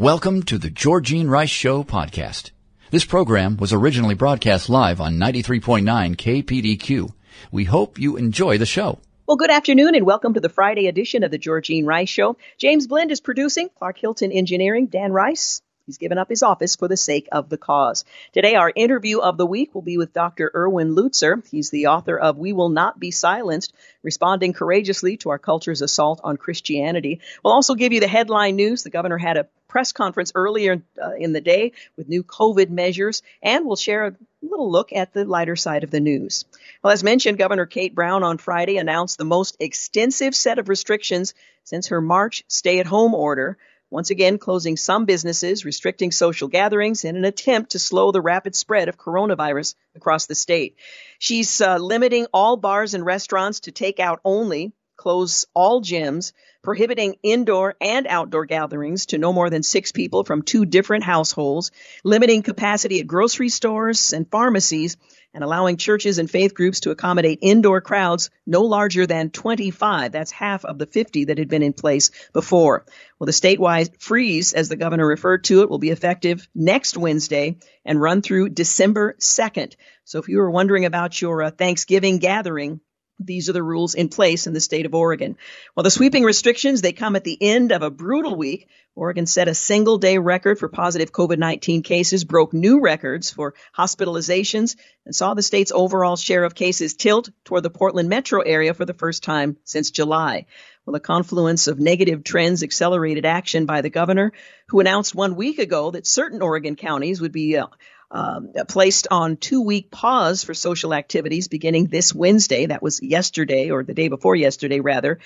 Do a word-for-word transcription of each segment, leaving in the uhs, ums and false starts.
Welcome to the Georgine Rice Show podcast. This program was originally broadcast live on ninety-three point nine K P D Q. We hope you enjoy the show. Well, good afternoon and welcome to the Friday edition of the Georgine Rice Show. James Blend is producing, Clark Hilton engineering, Dan Rice, he's given up his office for the sake of the cause. Today, our interview of the week will be with Doctor Erwin Lutzer. He's the author of We Will Not Be Silenced, Responding Courageously to Our Culture's Assault on Christianity. We'll also give you the headline news. The governor had a press conference earlier uh, in the day with new COVID measures, and we'll share a little look at the lighter side of the news. Well, as mentioned, Governor Kate Brown on Friday announced the most extensive set of restrictions since her March stay-at-home order, once again closing some businesses, restricting social gatherings in an attempt to slow the rapid spread of coronavirus across the state. She's uh, limiting all bars and restaurants to takeout only, close all gyms, prohibiting indoor and outdoor gatherings to no more than six people from two different households, limiting capacity at grocery stores and pharmacies, and allowing churches and faith groups to accommodate indoor crowds no larger than twenty-five. That's half of the fifty that had been in place before. Well, the statewide freeze, as the governor referred to it, will be effective next Wednesday and run through December second. So if you were wondering about your uh, Thanksgiving gathering, these are the rules in place in the state of Oregon. Well, the sweeping restrictions, they come at the end of a brutal week. Oregon set a single-day record for positive COVID nineteen cases, broke new records for hospitalizations, and saw the state's overall share of cases tilt toward the Portland metro area for the first time since July. Well, the confluence of negative trends accelerated action by the governor, who announced one week ago that certain Oregon counties would be uh, Um, placed on two-week pause for social activities beginning this Wednesday. That was yesterday, or the day before yesterday, rather.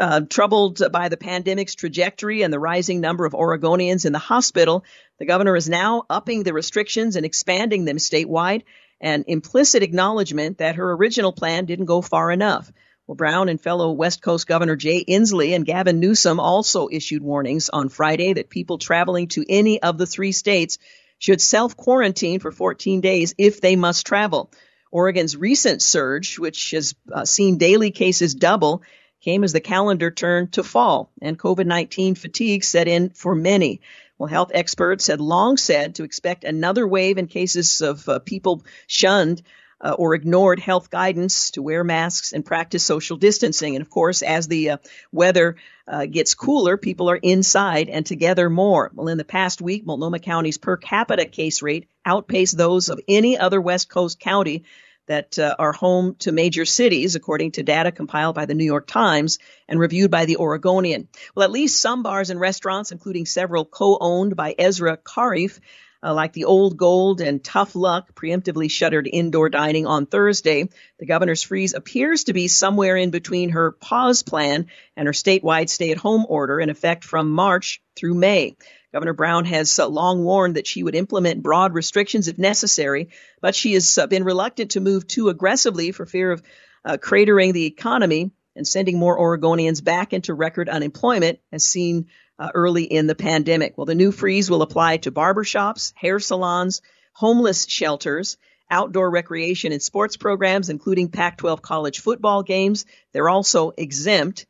Uh, troubled by the pandemic's trajectory and the rising number of Oregonians in the hospital, the governor is now upping the restrictions and expanding them statewide, an implicit acknowledgement that her original plan didn't go far enough. Well, Brown and fellow West Coast Governor Jay Inslee and Gavin Newsom also issued warnings on Friday that people traveling to any of the three states should self-quarantine for fourteen days if they must travel. Oregon's recent surge, which has uh, seen daily cases double, came as the calendar turned to fall and COVID nineteen fatigue set in for many. Well, health experts had long said to expect another wave in cases of uh, people shunned uh, or ignored health guidance to wear masks and practice social distancing. And of course, as the uh, weather Uh, gets cooler, people are inside and together more. Well, in the past week, Multnomah County's per capita case rate outpaced those of any other West Coast county that uh, are home to major cities, according to data compiled by the New York Times and reviewed by the Oregonian. Well, at least some bars and restaurants, including several co-owned by Ezra Karif, Uh, like the Old Gold and Tough Luck, preemptively shuttered indoor dining on Thursday. The governor's freeze appears to be somewhere in between her pause plan and her statewide stay-at-home order in effect from March through May. Governor Brown has uh, long warned that she would implement broad restrictions if necessary, but she has uh, been reluctant to move too aggressively for fear of uh, cratering the economy and sending more Oregonians back into record unemployment, as seen Uh, early in the pandemic. Well, the new freeze will apply to barbershops, hair salons, homeless shelters, outdoor recreation and sports programs, including Pac twelve college football games. They're also exempt.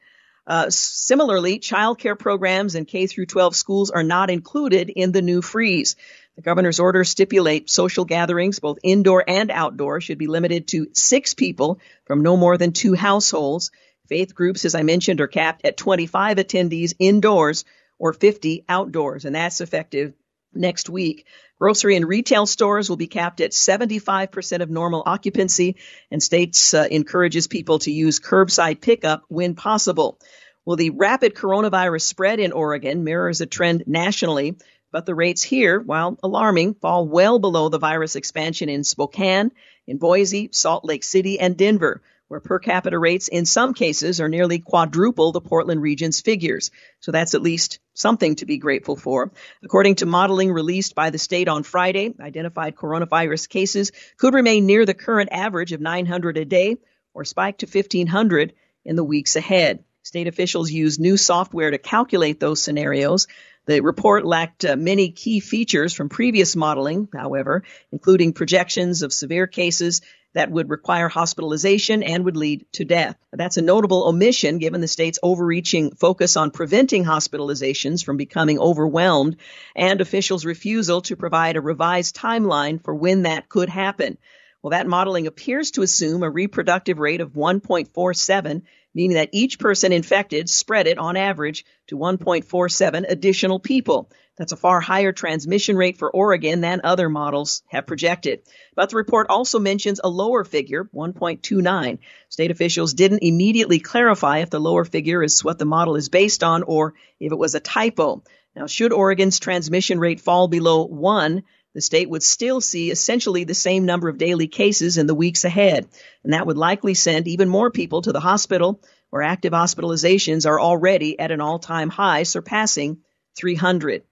Uh, similarly, child care programs and K through twelve schools are not included in the new freeze. The governor's orders stipulate social gatherings, both indoor and outdoor, should be limited to six people from no more than two households. Faith groups, as I mentioned, are capped at twenty-five attendees indoors or fifty outdoors, and that's effective next week. Grocery and retail stores will be capped at seventy-five percent of normal occupancy, and states uh, encourages people to use curbside pickup when possible. Well, the rapid coronavirus spread in Oregon mirrors a trend nationally, but the rates here, while alarming, fall well below the virus expansion in Spokane, in Boise, Salt Lake City, and Denver, where per capita rates in some cases are nearly quadruple the Portland region's figures. So that's at least something to be grateful for. According to modeling released by the state on Friday, identified coronavirus cases could remain near the current average of nine hundred a day or spike to fifteen hundred in the weeks ahead. State officials used new software to calculate those scenarios. The report lacked uh, many key features from previous modeling, however, including projections of severe cases that would require hospitalization and would lead to death. That's a notable omission given the state's overreaching focus on preventing hospitalizations from becoming overwhelmed and officials' refusal to provide a revised timeline for when that could happen. Well, that modeling appears to assume a reproductive rate of one point four seven, meaning that each person infected spread it on average to one point four seven additional people. That's a far higher transmission rate for Oregon than other models have projected. But the report also mentions a lower figure, one point two nine. State officials didn't immediately clarify if the lower figure is what the model is based on or if it was a typo. Now, should Oregon's transmission rate fall below one, the state would still see essentially the same number of daily cases in the weeks ahead, and that would likely send even more people to the hospital, where active hospitalizations are already at an all-time high, surpassing three hundred.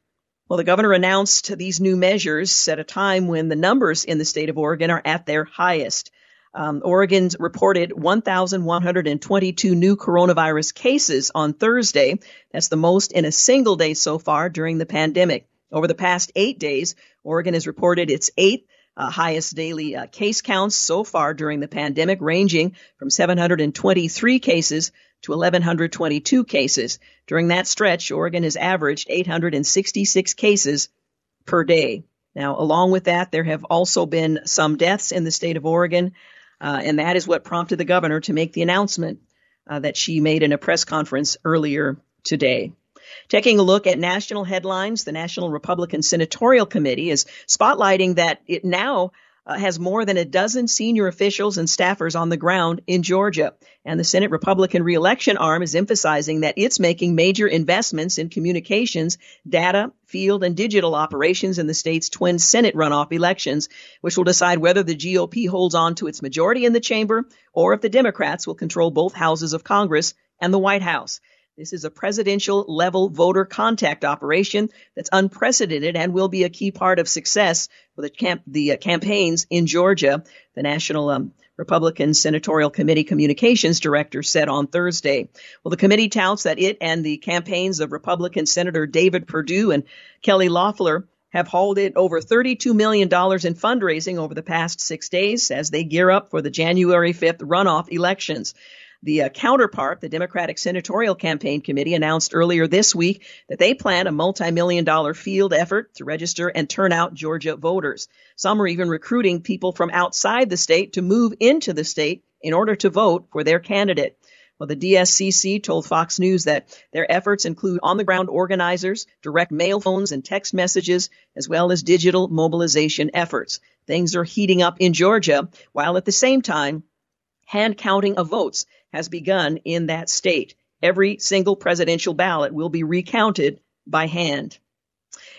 Well, the governor announced these new measures at a time when the numbers in the state of Oregon are at their highest. Um, Oregon reported one thousand one hundred twenty-two new coronavirus cases on Thursday. That's the most in a single day so far during the pandemic. Over the past eight days, Oregon has reported its eighth uh, highest daily uh, case counts so far during the pandemic, ranging from seven hundred twenty-three cases to one thousand one hundred twenty-two cases. During that stretch, Oregon has averaged eight hundred sixty-six cases per day. Now, along with that, there have also been some deaths in the state of Oregon, uh, and that is what prompted the governor to make the announcement uh, that she made in a press conference earlier today. Taking a look at national headlines, the National Republican Senatorial Committee is spotlighting that it now uh, has more than a dozen senior officials and staffers on the ground in Georgia. And the Senate Republican reelection arm is emphasizing that it's making major investments in communications, data, field, and digital operations in the state's twin Senate runoff elections, which will decide whether the G O P holds on to its majority in the chamber or if the Democrats will control both houses of Congress and the White House. This is a presidential-level voter contact operation that's unprecedented and will be a key part of success for the, camp- the uh, campaigns in Georgia, the National um, Republican Senatorial Committee Communications Director said on Thursday. Well, the committee touts that it and the campaigns of Republican Senator David Perdue and Kelly Loeffler have hauled in over thirty-two million dollars in fundraising over the past six days as they gear up for the January fifth runoff elections. The uh, counterpart, the Democratic Senatorial Campaign Committee, announced earlier this week that they plan a multi-million dollar field effort to register and turn out Georgia voters. Some are even recruiting people from outside the state to move into the state in order to vote for their candidate. Well, the D S C C told Fox News that their efforts include on-the-ground organizers, direct mail phones and text messages, as well as digital mobilization efforts. Things are heating up in Georgia, while at the same time, hand counting of votes has begun in that state. Every single presidential ballot will be recounted by hand.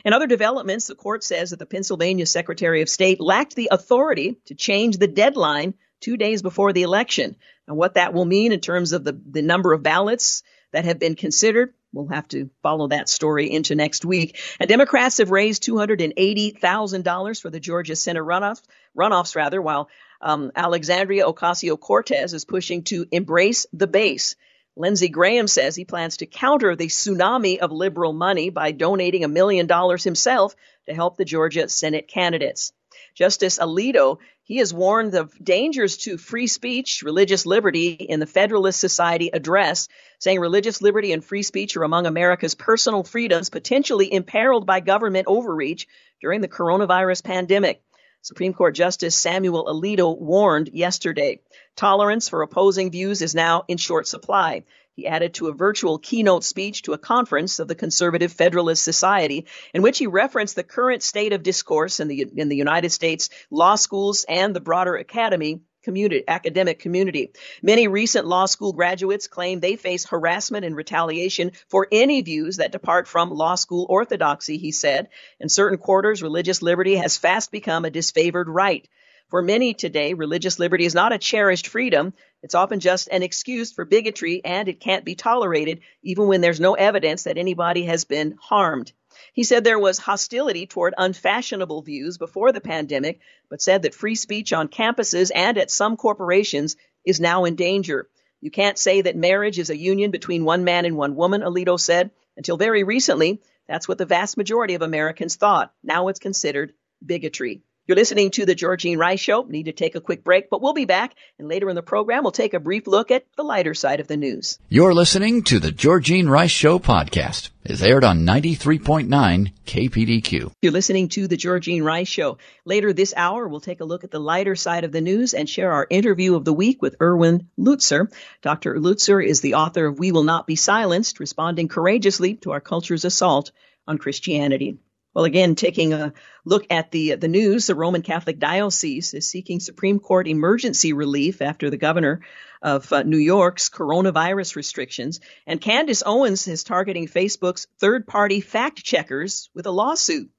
In other developments, the court says that the Pennsylvania Secretary of State lacked the authority to change the deadline two days before the election. And what that will mean in terms of the, the number of ballots that have been considered, we'll have to follow that story into next week. And Democrats have raised two hundred eighty thousand dollars for the Georgia Senate runoffs, runoffs rather, while Um, Alexandria Ocasio-Cortez is pushing to embrace the base. Lindsey Graham says he plans to counter the tsunami of liberal money by donating a million dollars himself to help the Georgia Senate candidates. Justice Alito, he has warned of dangers to free speech, religious liberty in the Federalist Society address, saying religious liberty and free speech are among America's personal freedoms potentially imperiled by government overreach during the coronavirus pandemic. Supreme Court Justice Samuel Alito warned yesterday, tolerance for opposing views is now in short supply. He added to a virtual keynote speech to a conference of the Conservative Federalist Society, in which he referenced the current state of discourse in the in the United States law schools and the broader academy community, academic community. Many recent law school graduates claim they face harassment and retaliation for any views that depart from law school orthodoxy, he said. In certain quarters, religious liberty has fast become a disfavored right. For many today, religious liberty is not a cherished freedom. It's often just an excuse for bigotry, and it can't be tolerated, even when there's no evidence that anybody has been harmed. He said there was hostility toward unfashionable views before the pandemic, but said that free speech on campuses and at some corporations is now in danger. You can't say that marriage is a union between one man and one woman, Alito said. Until very recently, that's what the vast majority of Americans thought. Now it's considered bigotry. You're listening to The Georgine Rice Show. Need to take a quick break, but we'll be back. And later in the program, we'll take a brief look at the lighter side of the news. You're listening to The Georgine Rice Show podcast. It's aired on ninety-three point nine K P D Q. You're listening to The Georgine Rice Show. Later this hour, we'll take a look at the lighter side of the news and share our interview of the week with Erwin Lutzer. Doctor Lutzer is the author of We Will Not Be Silenced, Responding Courageously to Our Culture's Assault on Christianity. Well, again, taking a look at the the news, the Roman Catholic Diocese is seeking Supreme Court emergency relief after the governor of uh, New York's coronavirus restrictions. And Candace Owens is targeting Facebook's third-party fact checkers with a lawsuit.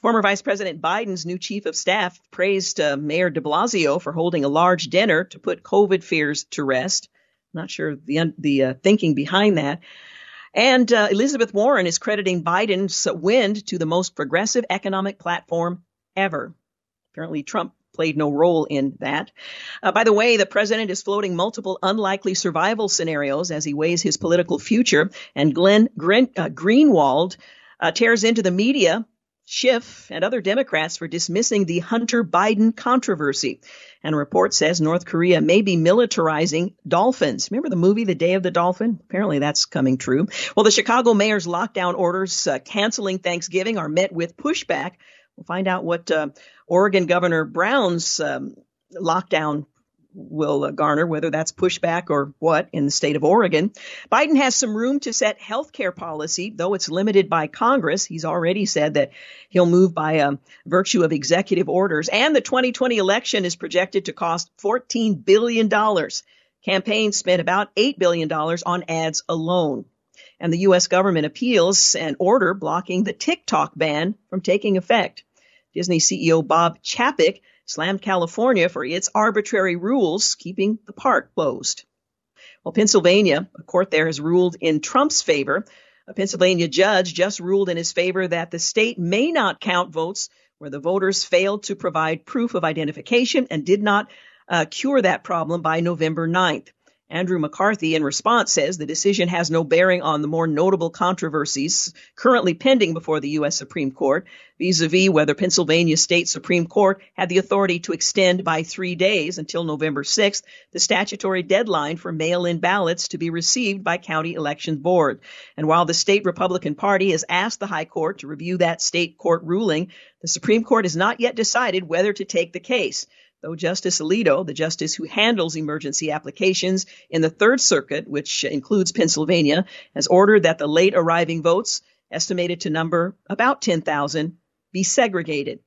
Former Vice President Biden's new chief of staff praised uh, Mayor de Blasio for holding a large dinner to put COVID fears to rest. Not sure the, the uh, thinking behind that. And uh, Elizabeth Warren is crediting Biden's wind to the most progressive economic platform ever. Apparently, Trump played no role in that. Uh, by the way, the president is floating multiple unlikely survival scenarios as he weighs his political future. And Glenn Grin- uh, Greenwald uh, tears into the media, Schiff, and other Democrats for dismissing the Hunter Biden controversy. And a report says North Korea may be militarizing dolphins. Remember the movie, The Day of the Dolphin? Apparently that's coming true. Well, the Chicago mayor's lockdown orders uh, canceling Thanksgiving are met with pushback. We'll find out what uh, Oregon Governor Brown's um, lockdown will uh, garner, whether that's pushback or what in the state of Oregon. Biden has some room to set health care policy, though it's limited by Congress. He's already said that he'll move by um, virtue of executive orders. And the twenty twenty election is projected to cost fourteen billion dollars. Campaign spent about eight billion dollars on ads alone. And the U S government appeals an order blocking the TikTok ban from taking effect. Disney C E O Bob Chapek slammed California for its arbitrary rules, keeping the park closed. Well, Pennsylvania, a court there has ruled in Trump's favor. A Pennsylvania judge just ruled in his favor that the state may not count votes where the voters failed to provide proof of identification and did not uh, cure that problem by November ninth. Andrew McCarthy, in response, says the decision has no bearing on the more notable controversies currently pending before the U S. Supreme Court, vis-a-vis whether Pennsylvania State Supreme Court had the authority to extend by three days until November sixth the statutory deadline for mail-in ballots to be received by County Election Board. And while the state Republican Party has asked the High Court to review that state court ruling, the Supreme Court has not yet decided whether to take the case. Though Justice Alito, the justice who handles emergency applications in the Third Circuit, which includes Pennsylvania, has ordered that the late arriving votes, estimated to number about ten thousand, be segregated.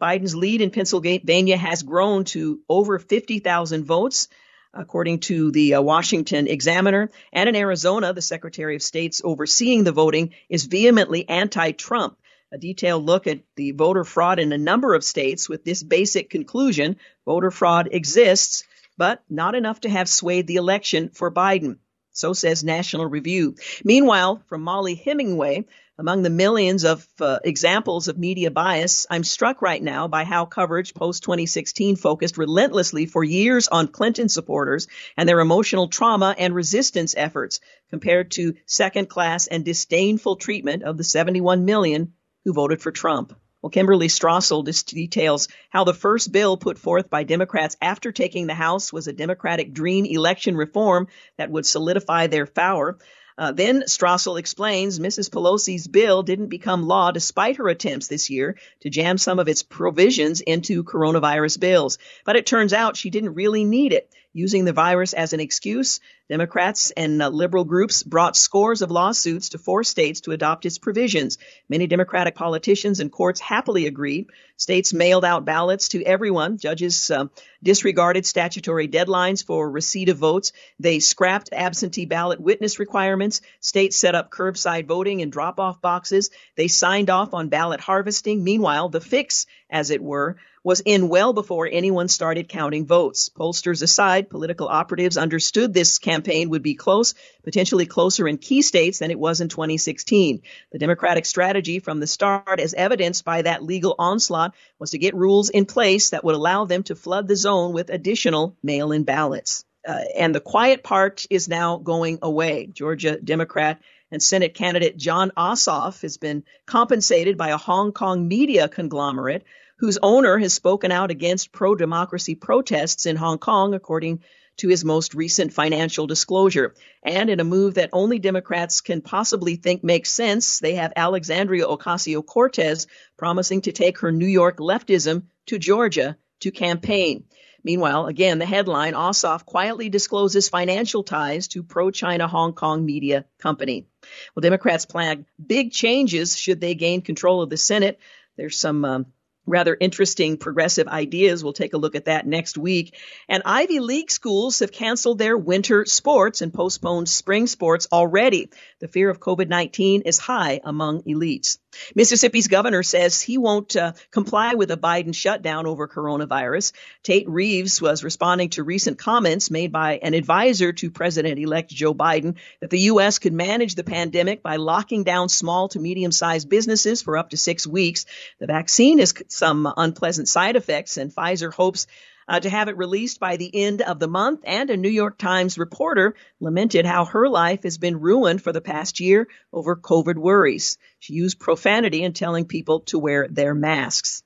Biden's lead in Pennsylvania has grown to over fifty thousand votes, according to the uh, Washington Examiner. And in Arizona, the Secretary of State's overseeing the voting is vehemently anti-Trump. A detailed look at the voter fraud in a number of states with this basic conclusion: voter fraud exists, but not enough to have swayed the election for Biden. So says National Review. Meanwhile, from Molly Hemingway, among the millions of uh, examples of media bias, I'm struck right now by how coverage post twenty sixteen focused relentlessly for years on Clinton supporters and their emotional trauma and resistance efforts compared to second-class and disdainful treatment of the seventy-one million who voted for Trump. Well, Kimberly Strassel details how the first bill put forth by Democrats after taking the House was a Democratic dream election reform that would solidify their power. Uh, then Strassel explains Missus Pelosi's bill didn't become law despite her attempts this year to jam some of its provisions into coronavirus bills. But it turns out she didn't really need it. Using the virus as an excuse, Democrats and uh, liberal groups brought scores of lawsuits to force states to adopt its provisions. Many Democratic politicians and courts happily agreed. States mailed out ballots to everyone. Judges uh, disregarded statutory deadlines for receipt of votes. They scrapped absentee ballot witness requirements. States set up curbside voting and drop-off boxes. They signed off on ballot harvesting. Meanwhile, the fix, as it were, was in well before anyone started counting votes. Pollsters aside, political operatives understood this campaign would be close, potentially closer in key states than it was in twenty sixteen. The Democratic strategy from the start, as evidenced by that legal onslaught, was to get rules in place that would allow them to flood the zone with additional mail-in ballots. Uh, and the quiet part is now going away. Georgia Democrat and Senate candidate John Ossoff has been compensated by a Hong Kong media conglomerate whose owner has spoken out against pro-democracy protests in Hong Kong, according to his most recent financial disclosure. And in a move that only Democrats can possibly think makes sense, they have Alexandria Ocasio-Cortez promising to take her New York leftism to Georgia to campaign. Meanwhile, again, the headline, Ossoff quietly discloses financial ties to pro-China Hong Kong media company. Well, Democrats plan big changes should they gain control of the Senate. There's some um, rather interesting progressive ideas. We'll take a look at that next week. And Ivy League schools have canceled their winter sports and postponed spring sports already. The fear of COVID nineteen is high among elites. Mississippi's governor says he won't uh, comply with a Biden shutdown over coronavirus. Tate Reeves was responding to recent comments made by an advisor to President-elect Joe Biden that the U S could manage the pandemic by locking down small to medium-sized businesses for up to six weeks. The vaccine has some unpleasant side effects, and Pfizer hopes Uh, to have it released by the end of the month. And a New York Times reporter lamented how her life has been ruined for the past year over COVID worries. She used profanity in telling people to wear their masks.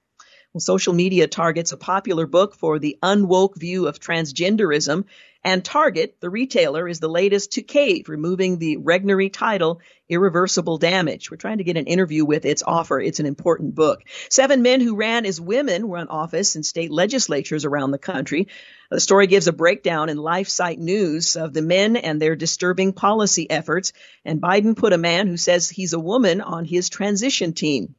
Well, social media targets a popular book for the unwoke view of transgenderism, and Target, the retailer, is the latest to cave, removing the Regnery title, Irreversible Damage. We're trying to get an interview with its author. It's an important book. Seven men who ran as women were in office in state legislatures around the country. The story gives a breakdown in LifeSite News of the men and their disturbing policy efforts, and Biden put a man who says he's a woman on his transition team.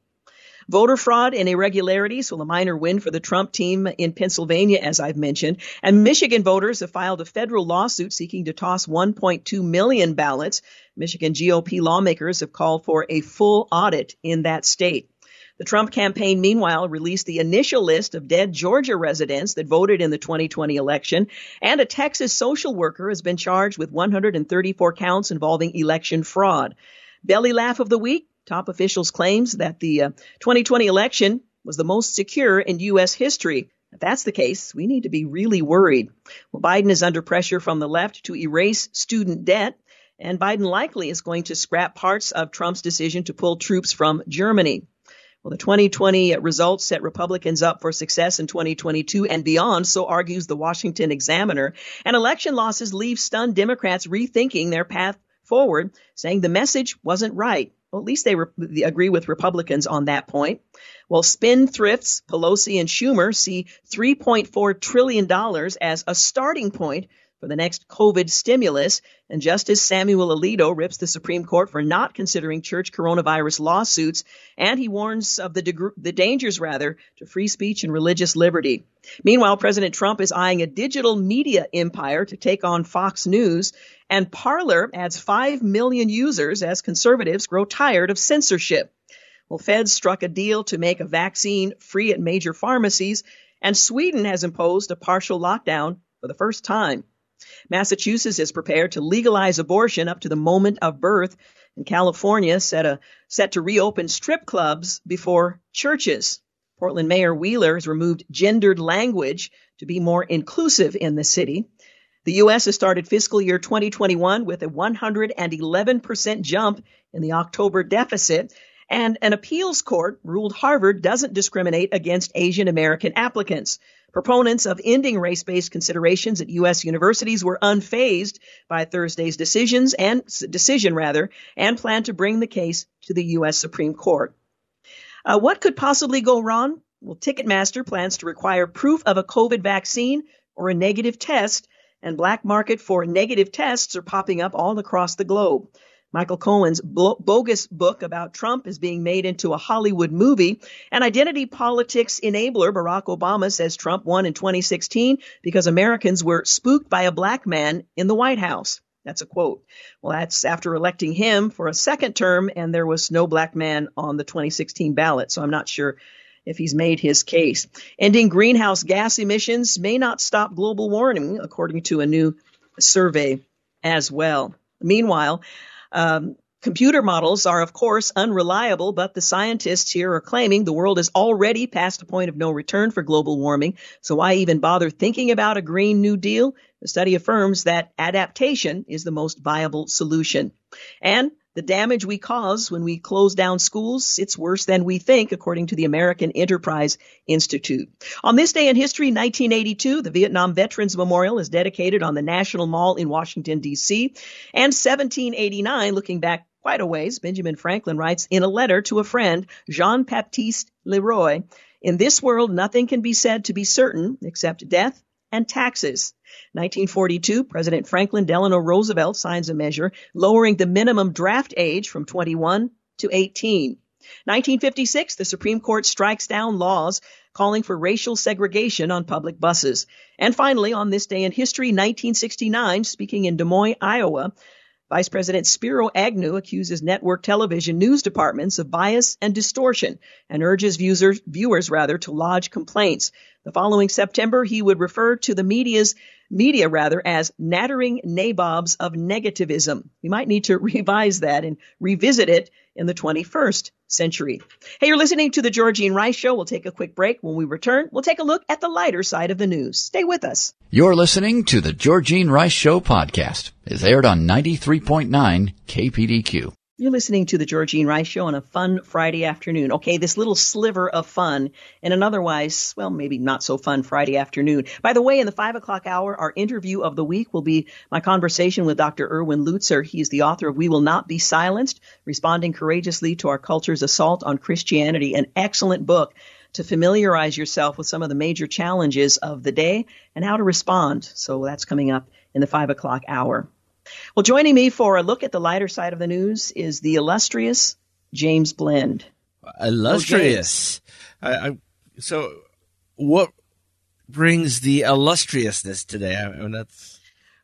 Voter fraud and irregularities, well, a minor win for the Trump team in Pennsylvania, as I've mentioned. And Michigan voters have filed a federal lawsuit seeking to toss one point two million ballots. Michigan G O P lawmakers have called for a full audit in that state. The Trump campaign, meanwhile, released the initial list of dead Georgia residents that voted in the twenty twenty election, and a Texas social worker has been charged with one hundred thirty-four counts involving election fraud. Belly laugh of the week. Top officials claims that the uh, twenty twenty election was the most secure in U S history. If that's the case, we need to be really worried. Well, Biden is under pressure from the left to erase student debt, and Biden likely is going to scrap parts of Trump's decision to pull troops from Germany. Well, the twenty twenty results set Republicans up for success in twenty twenty-two and beyond, so argues the Washington Examiner. And election losses leave stunned Democrats rethinking their path forward, saying the message wasn't right. Well, at least they re- agree with Republicans on that point. Well, spendthrifts Pelosi and Schumer see three point four trillion dollars as a starting point for the next COVID stimulus. And Justice Samuel Alito rips the Supreme Court for not considering church coronavirus lawsuits. And he warns of the, deg- the dangers, rather, to free speech and religious liberty. Meanwhile, President Trump is eyeing a digital media empire to take on Fox News. And Parler adds five million users as conservatives grow tired of censorship. Well, Feds struck a deal to make a vaccine free at major pharmacies, and Sweden has imposed a partial lockdown for the first time. Massachusetts is prepared to legalize abortion up to the moment of birth, and California set, a, set to reopen strip clubs before churches. Portland Mayor Wheeler has removed gendered language to be more inclusive in the city. The U S has started fiscal year twenty twenty-one with a one hundred eleven percent jump in the October deficit, and an appeals court ruled Harvard doesn't discriminate against Asian American applicants. Proponents of ending race-based considerations at U S universities were unfazed by Thursday's decisions and decision rather, and plan to bring the case to the U S Supreme Court. Uh, what could possibly go wrong? Well, Ticketmaster plans to require proof of a COVID vaccine or a negative test, and black market for negative tests are popping up all across the globe. Michael Cohen's bogus book about Trump is being made into a Hollywood movie. An identity politics enabler, Barack Obama, says Trump won in twenty sixteen because Americans were spooked by a black man in the White House. That's a quote. Well, that's after electing him for a second term, and there was no black man on the twenty sixteen ballot, so I'm not sure if he's made his case. Ending greenhouse gas emissions may not stop global warming, according to a new survey as well. Meanwhile, um, computer models are, of course, unreliable, but the scientists here are claiming the world is already past a point of no return for global warming. So why even bother thinking about a Green New Deal? The study affirms that adaptation is the most viable solution. And the damage we cause when we close down schools, it's worse than we think, according to the American Enterprise Institute. On this day in history, nineteen eighty-two, the Vietnam Veterans Memorial is dedicated on the National Mall in Washington, D C. And seventeen eighty-nine, looking back quite a ways, Benjamin Franklin writes in a letter to a friend, Jean-Baptiste Leroy, "In this world, nothing can be said to be certain except death and taxes." nineteen forty-two, President Franklin Delano Roosevelt signs a measure lowering the minimum draft age from twenty-one to eighteen. nineteen fifty-six, the Supreme Court strikes down laws calling for racial segregation on public buses. And finally, on this day in history, nineteen sixty-nine, speaking in Des Moines, Iowa, Vice President Spiro Agnew accuses network television news departments of bias and distortion and urges viewers, viewers rather to lodge complaints. The following September, he would refer to the media's media rather as nattering nabobs of negativism. We might need to revise that and revisit it in the twenty-first century. Hey, you're listening to The Georgine Rice Show. We'll take a quick break. When we return, we'll take a look at the lighter side of the news. Stay with us. You're listening to The Georgine Rice Show podcast. It's aired on ninety-three point nine K P D Q. You're listening to The Georgine Rice Show on a fun Friday afternoon. Okay, this little sliver of fun and an otherwise, well, maybe not so fun Friday afternoon. By the way, in the five o'clock hour, our interview of the week will be my conversation with Doctor Erwin Lutzer. He is the author of We Will Not Be Silenced, Responding Courageously to Our Culture's Assault on Christianity, an excellent book to familiarize yourself with some of the major challenges of the day and how to respond. So that's coming up in the five o'clock hour. Well, joining me for a look at the lighter side of the news is the illustrious James Blend. Illustrious. Oh, I, I, so what brings the illustriousness today? I mean, that's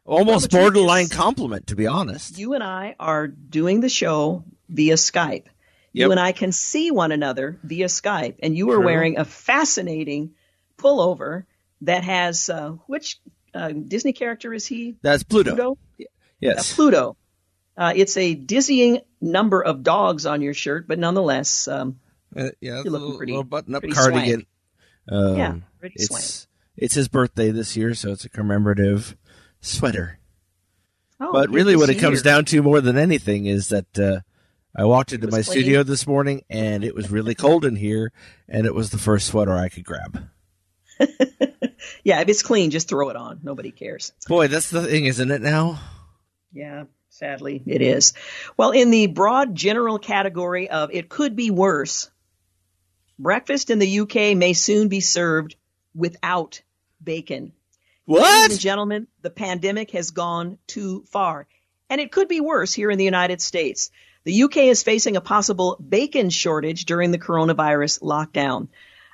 almost well, borderline is, compliment, to be honest. You and I are doing the show via Skype. Yep. You and I can see one another via Skype, and you are True. wearing a fascinating pullover that has uh, – which uh, Disney character is he? That's Pluto. Pluto? Yes. Uh, Pluto. Uh, it's a dizzying number of dogs on your shirt, but nonetheless, um, uh, yeah, you're looking pretty. A little button-up cardigan. Um, yeah, pretty it's, swank. It's his birthday this year, so it's a commemorative sweater. Oh, but really what it comes down to more than anything is that uh, I walked into my studio this morning, and it was really cold in here, and it was the first sweater I could grab. Yeah, if it's clean, just throw it on. Nobody cares. Boy, that's the thing, isn't it now? Yeah, sadly, it is. Well, in the broad general category of it could be worse, breakfast in the U K may soon be served without bacon. What? Ladies and gentlemen, the pandemic has gone too far, and it could be worse here in the United States. The U K is facing a possible bacon shortage during the coronavirus lockdown.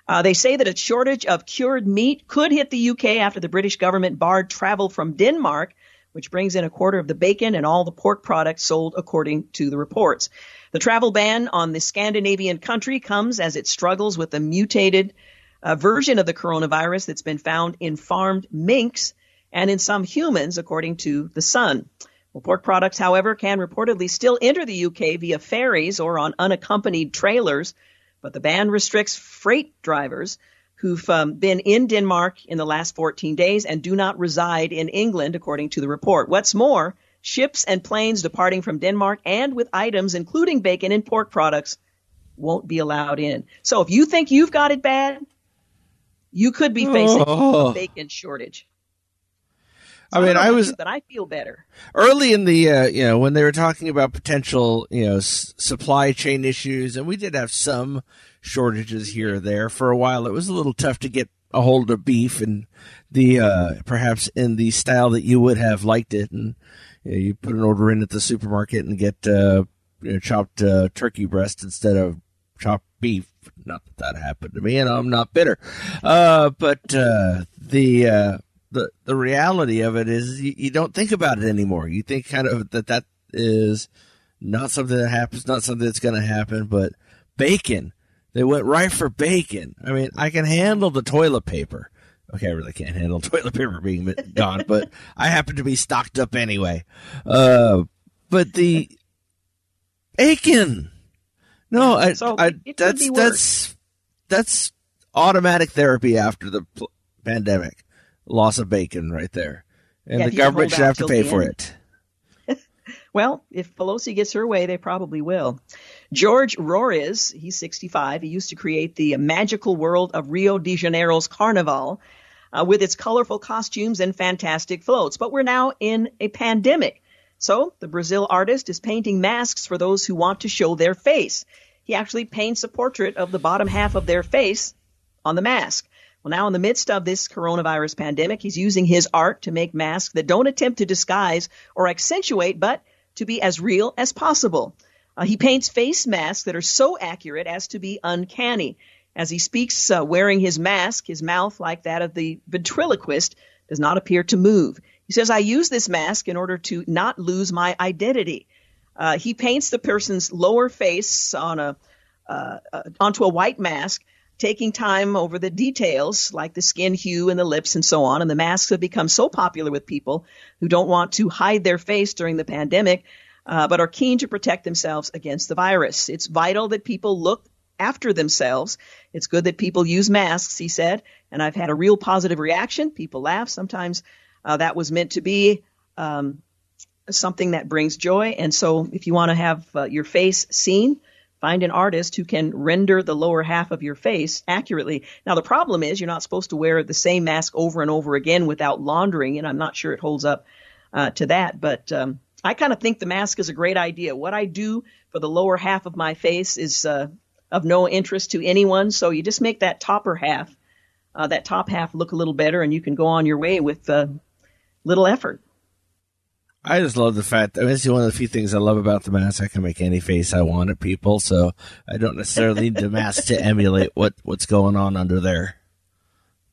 Uh, they say that a shortage of cured meat could hit the U K after the British government barred travel from Denmark, which brings in a quarter of the bacon and all the pork products sold, according to the reports. The travel ban on the Scandinavian country comes as it struggles with a mutated uh, version of the coronavirus that's been found in farmed minks and in some humans, according to The Sun. Well, pork products, however, can reportedly still enter the U K via ferries or on unaccompanied trailers, but the ban restricts freight drivers who've um, been in Denmark in the last fourteen days and do not reside in England, according to the report. What's more, ships and planes departing from Denmark and with items including bacon and pork products won't be allowed in. So if you think you've got it bad, you could be facing oh. a bacon shortage. So I mean, I, I was, you, but I feel better. Early in the, uh, you know, when they were talking about potential, you know, s- supply chain issues, and we did have some shortages here or there for a while. It was a little tough to get a hold of beef and the uh, perhaps in the style that you would have liked it. And you know, you put an order in at the supermarket and get uh, you know, chopped uh, turkey breast instead of chopped beef. Not that that happened to me, and I'm not bitter. Uh, but uh, the uh, the the reality of it is you, you don't think about it anymore. You think kind of that that is not something that happens, not something that's going to happen. But bacon. They went right for bacon. I mean, I can handle the toilet paper. Okay, I really can't handle toilet paper being gone, but I happen to be stocked up anyway. Uh, but the bacon. No, I, so I, that's that's that's automatic therapy after the pl- pandemic. Loss of bacon right there. And yeah, the government should have to pay for it. Well, if Pelosi gets her way, they probably will. George Roriz, he's sixty-five. He used to create the magical world of Rio de Janeiro's Carnival uh, with its colorful costumes and fantastic floats. But we're now in a pandemic. So the Brazil artist is painting masks for those who want to show their face. He actually paints a portrait of the bottom half of their face on the mask. Well, now in the midst of this coronavirus pandemic, he's using his art to make masks that don't attempt to disguise or accentuate, but to be as real as possible. Uh, he paints face masks that are so accurate as to be uncanny. As he speaks, uh, wearing his mask, his mouth, like that of the ventriloquist, does not appear to move. He says, I use this mask in order to not lose my identity. Uh, he paints the person's lower face on a uh, uh, onto a white mask, taking time over the details like the skin hue and the lips and so on. And the masks have become so popular with people who don't want to hide their face during the pandemic, uh, but are keen to protect themselves against the virus. It's vital that people look after themselves. It's good that people use masks, he said. And I've had a real positive reaction. People laugh. Sometimes uh, that was meant to be um, something that brings joy. And so if you want to have uh, your face seen, find an artist who can render the lower half of your face accurately. Now, the problem is you're not supposed to wear the same mask over and over again without laundering, and I'm not sure it holds up uh, to that. But um, I kind of think the mask is a great idea. What I do for the lower half of my face is uh, of no interest to anyone, so you just make that topper half, uh, that top half look a little better, and you can go on your way with uh, little effort. I just love the fact that I mean, it's one of the few things I love about the mask. I can make any face I want at people, so I don't necessarily need the mask to emulate what, what's going on under there.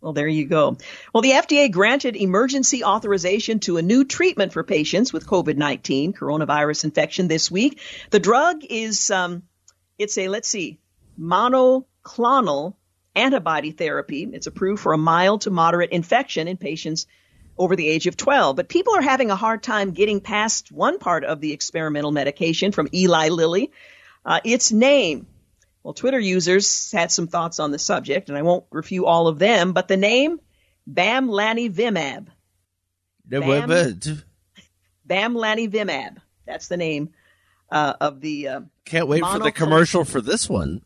Well, there you go. Well, the F D A granted emergency authorization to a new treatment for patients with COVID nineteen, coronavirus infection, this week. The drug is, um, it's a, let's see, monoclonal antibody therapy. It's approved for a mild to moderate infection in patients over the age of twelve. But people are having a hard time getting past one part of the experimental medication from Eli Lilly, uh, its name. Well, Twitter users had some thoughts on the subject, and I won't review all of them, but the name, Bamlanivimab. Bam, Bamlanivimab. That's the name uh, of the... Uh, Can't wait monoclonal, for the commercial for this one.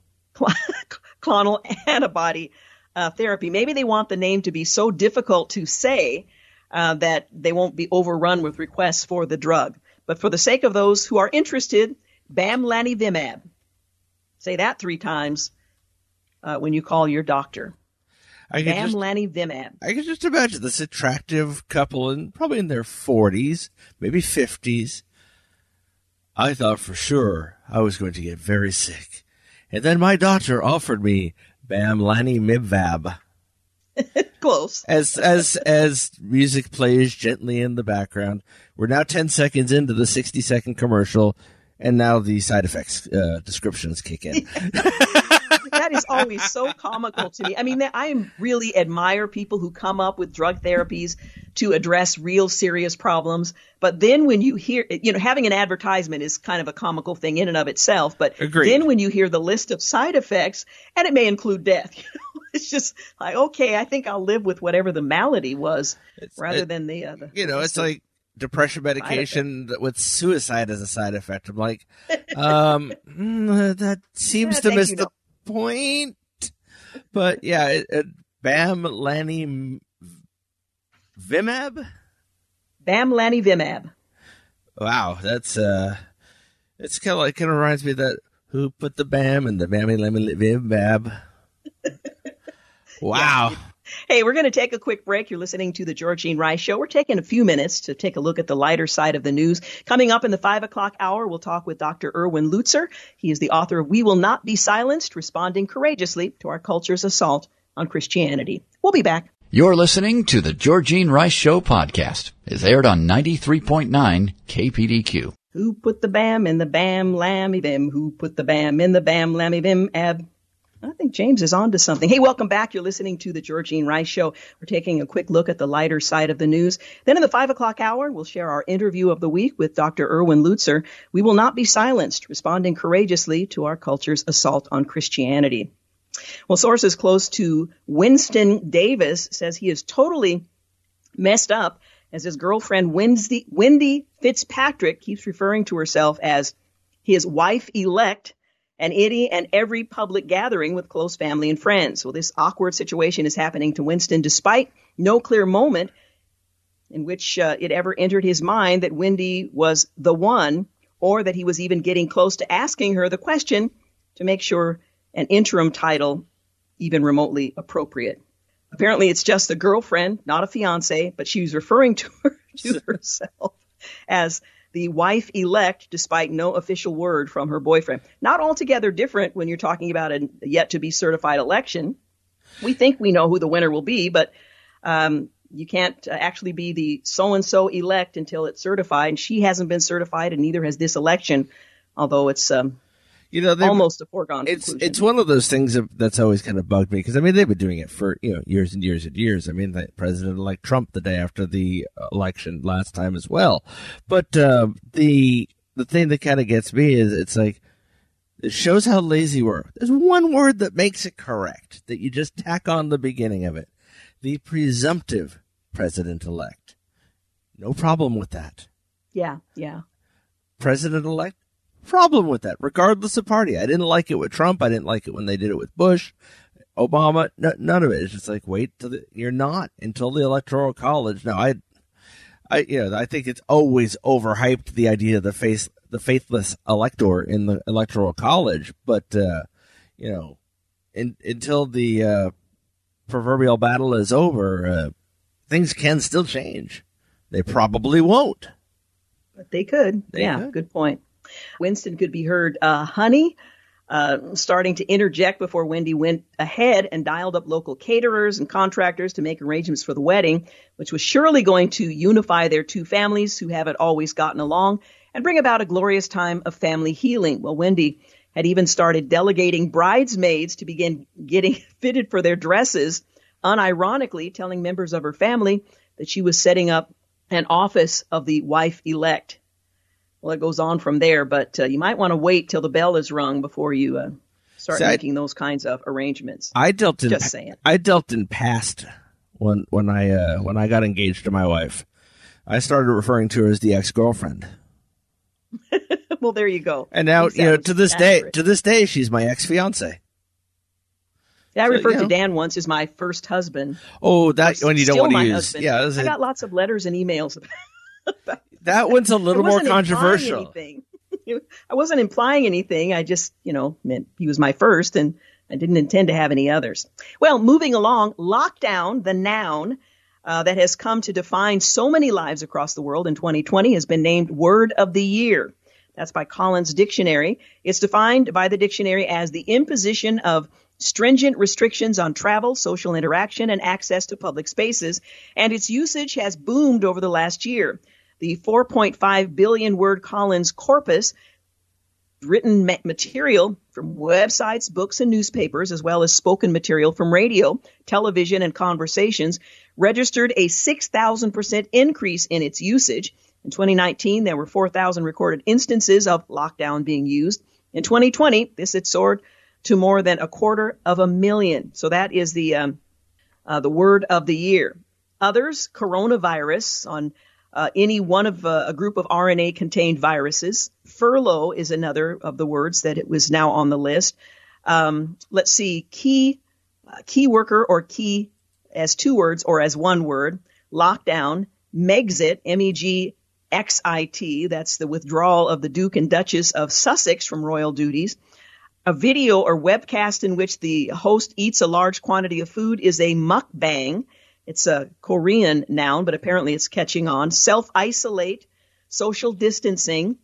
Clonal antibody uh, therapy. Maybe they want the name to be so difficult to say Uh, that they won't be overrun with requests for the drug. But for the sake of those who are interested, Bamlanivimab. Say that three times uh, when you call your doctor. Bamlanivimab. I can just imagine this attractive couple, in probably in their forties, maybe fifties. I thought for sure I was going to get very sick. And then my doctor offered me Bamlanivimab. Close. As as as music plays gently in the background, we're now ten seconds into the sixty second commercial, and now the side effects uh, descriptions kick in. That is always so comical to me. I mean, I really admire people who come up with drug therapies to address real serious problems. But then when you hear, you know, having an advertisement is kind of a comical thing in and of itself. But Agreed. Then when you hear the list of side effects, and it may include death, you know, it's just like, okay, I think I'll live with whatever the malady was it's, rather it, than the other. You know, it's like depression medication with suicide as a side effect. I'm like, um, that seems yeah, to miss you, the... No. point, but yeah, it, it, Bamlanivimab. Bamlanivimab. Wow, that's uh, it's kind of like kind of reminds me of that who put the bam in the Bamlanivimab. Wow. Yeah. Hey, we're going to take a quick break. You're listening to the Georgine Rice Show. We're taking a few minutes to take a look at the lighter side of the news. Coming up in the five o'clock hour, we'll talk with Doctor Erwin Lutzer. He is the author of We Will Not Be Silenced, Responding Courageously to Our Culture's Assault on Christianity. We'll be back. You're listening to the Georgine Rice Show podcast. It's aired on ninety-three point nine K P D Q. Who put the bam in the bam lammy bim? Who put the bam in the bam lammy bim ab? I think James is on to something. Hey, welcome back. You're listening to the Georgine Rice Show. We're taking a quick look at the lighter side of the news. Then in the five o'clock hour, we'll share our interview of the week with Doctor Erwin Lutzer. We will not be silenced, responding courageously to our culture's assault on Christianity. Well, sources close to Winston Davis says he is totally messed up as his girlfriend Wendy, Wendy Fitzpatrick keeps referring to herself as his wife-elect, and any and every public gathering with close family and friends. Well, this awkward situation is happening to Winston despite no clear moment in which uh, it ever entered his mind that Wendy was the one, or that he was even getting close to asking her the question to make sure an interim title even remotely appropriate. Apparently, it's just a girlfriend, not a fiance, but she was referring to, her, to herself as the wife-elect, despite no official word from her boyfriend. Not altogether different when you're talking about a yet-to-be-certified election. We think we know who the winner will be, but um, you can't actually be the so-and-so elect until it's certified. And she hasn't been certified, and neither has this election, although it's um, you know, almost a foregone it's, conclusion. It's one of those things that's always kind of bugged me, because, I mean, they've been doing it for you know years and years and years. I mean, the President-elect Trump the day after the election last time as well. But uh, the the thing that kind of gets me is it's like it shows how lazy we're. There's one word that makes it correct that you just tack on the beginning of it. The presumptive President-elect. No problem with that. Yeah, yeah. President-elect. Problem with that, regardless of party. I didn't like it with Trump. I didn't like it when they did it with Bush, Obama, no, none of it. It's just like, wait till the, you're not until the Electoral College. Now, I, I, you know, I think it's always overhyped, the idea of the face, the faithless elector in the Electoral College. But, uh, you know, in, until the uh, proverbial battle is over, uh, things can still change. They probably won't. But they could. They yeah, could. Good point. Winston could be heard, uh, honey, uh, starting to interject before Wendy went ahead and dialed up local caterers and contractors to make arrangements for the wedding, which was surely going to unify their two families who haven't always gotten along and bring about a glorious time of family healing. Well, Wendy had even started delegating bridesmaids to begin getting fitted for their dresses, unironically telling members of her family that she was setting up an office of the wife-elect. Well, it goes on from there, but uh, you might want to wait till the bell is rung before you uh, start See, making I, those kinds of arrangements. I dealt in just saying. I dealt in past when when I uh, when I got engaged to my wife, I started referring to her as the ex-girlfriend. Well, there you go. And now you know to this accurate. day to this day she's my ex-fiance. Yeah, I so, referred you know. to Dan once as my first husband. Oh, that when you don't want to use. Husband. Yeah, I got lots of letters and emails about. That, that one's a little more controversial. I wasn't implying anything. I just, you know, meant he was my first and I didn't intend to have any others. Well, moving along, lockdown, the noun uh, that has come to define so many lives across the world in twenty twenty has been named Word of the Year. That's by Collins Dictionary. It's defined by the dictionary as the imposition of stringent restrictions on travel, social interaction, and access to public spaces, and its usage has boomed over the last year. The four point five billion word Collins corpus, written material from websites, books, and newspapers, as well as spoken material from radio, television, and conversations, registered a six thousand percent increase in its usage. In twenty nineteen, there were four thousand recorded instances of lockdown being used. In twenty twenty, this had soared to more than a quarter of a million. So that is the um, uh, the word of the year. Others, coronavirus, on uh, any one of uh, a group of R N A-contained viruses. Furlough is another of the words that it was now on the list. Um, let's see, key, uh, key worker or key as two words or as one word. Lockdown, Megxit, M E G X I T, that's the withdrawal of the Duke and Duchess of Sussex from royal duties. A video or webcast in which the host eats a large quantity of food is a mukbang. It's a Korean noun, but apparently it's catching on. Self-isolate, social distancing,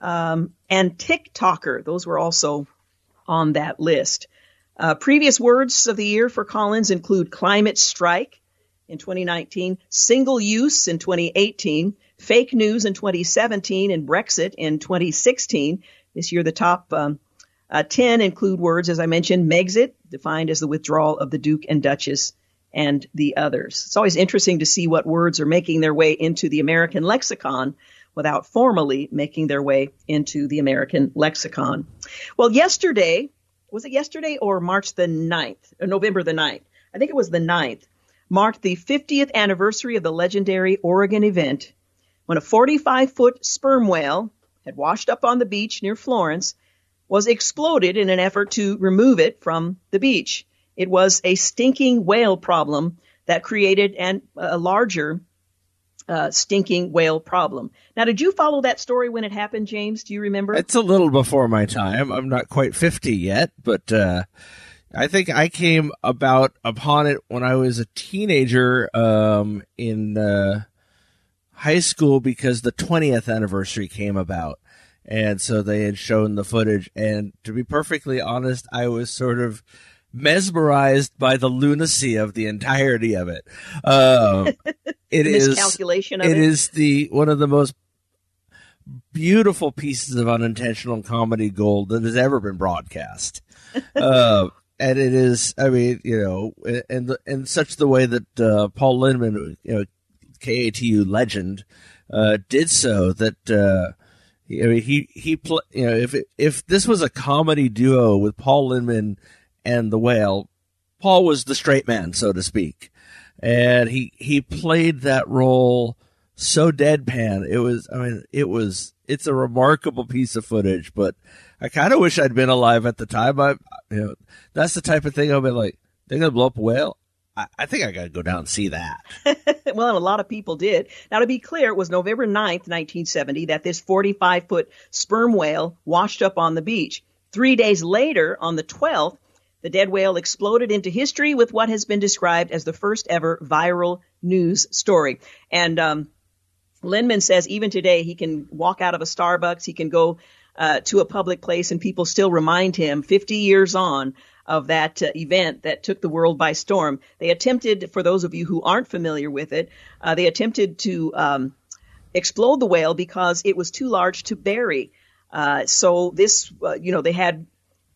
um, and TikToker. Those were also on that list. Uh, previous words of the year for Collins include climate strike in twenty nineteen, single use in twenty eighteen, fake news in twenty seventeen, and Brexit in twenty sixteen. This year, the top... Um, Uh, ten include words, as I mentioned, Megxit, defined as the withdrawal of the Duke and Duchess and the others. It's always interesting to see what words are making their way into the American lexicon without formally making their way into the American lexicon. Well, yesterday, was it yesterday or March the ninth, or November the ninth? I think it was the ninth, marked the fiftieth anniversary of the legendary Oregon event when a forty-five foot sperm whale had washed up on the beach near Florence, was exploded in an effort to remove it from the beach. It was a stinking whale problem that created an, a larger uh, stinking whale problem. Now, did you follow that story when it happened, James? Do you remember? It's a little before my time. I'm not quite fifty yet, but uh, I think I came about upon it when I was a teenager um, in uh, high school because the twentieth anniversary came about. And so they had shown the footage. And to be perfectly honest, I was sort of mesmerized by the lunacy of the entirety of it. Um, it is miscalculation of it. It is the one of the most beautiful pieces of unintentional comedy gold that has ever been broadcast. uh, and it is, I mean, you know, and and such the way that uh, Paul Lindman, you know, K A T U legend, uh, did so that. Uh, I mean, he he pl- you know if it, if this was a comedy duo with Paul Lindman and the whale, Paul was the straight man, so to speak, and he he played that role so deadpan. It was I mean it was it's a remarkable piece of footage, but I kind of wish I'd been alive at the time. I you know that's the type of thing I'll be like, they're gonna blow up a whale. I think I got to go down and see that. Well, and a lot of people did. Now, to be clear, it was November ninth, nineteen seventy, that this forty-five foot sperm whale washed up on the beach. Three days later, on the twelfth, the dead whale exploded into history with what has been described as the first ever viral news story. And um, Lindman says even today he can walk out of a Starbucks, he can go uh, to a public place, and people still remind him fifty years on of that uh, event that took the world by storm. They attempted, for those of you who aren't familiar with it, uh, they attempted to um, explode the whale because it was too large to bury. Uh, so this, uh, you know, they had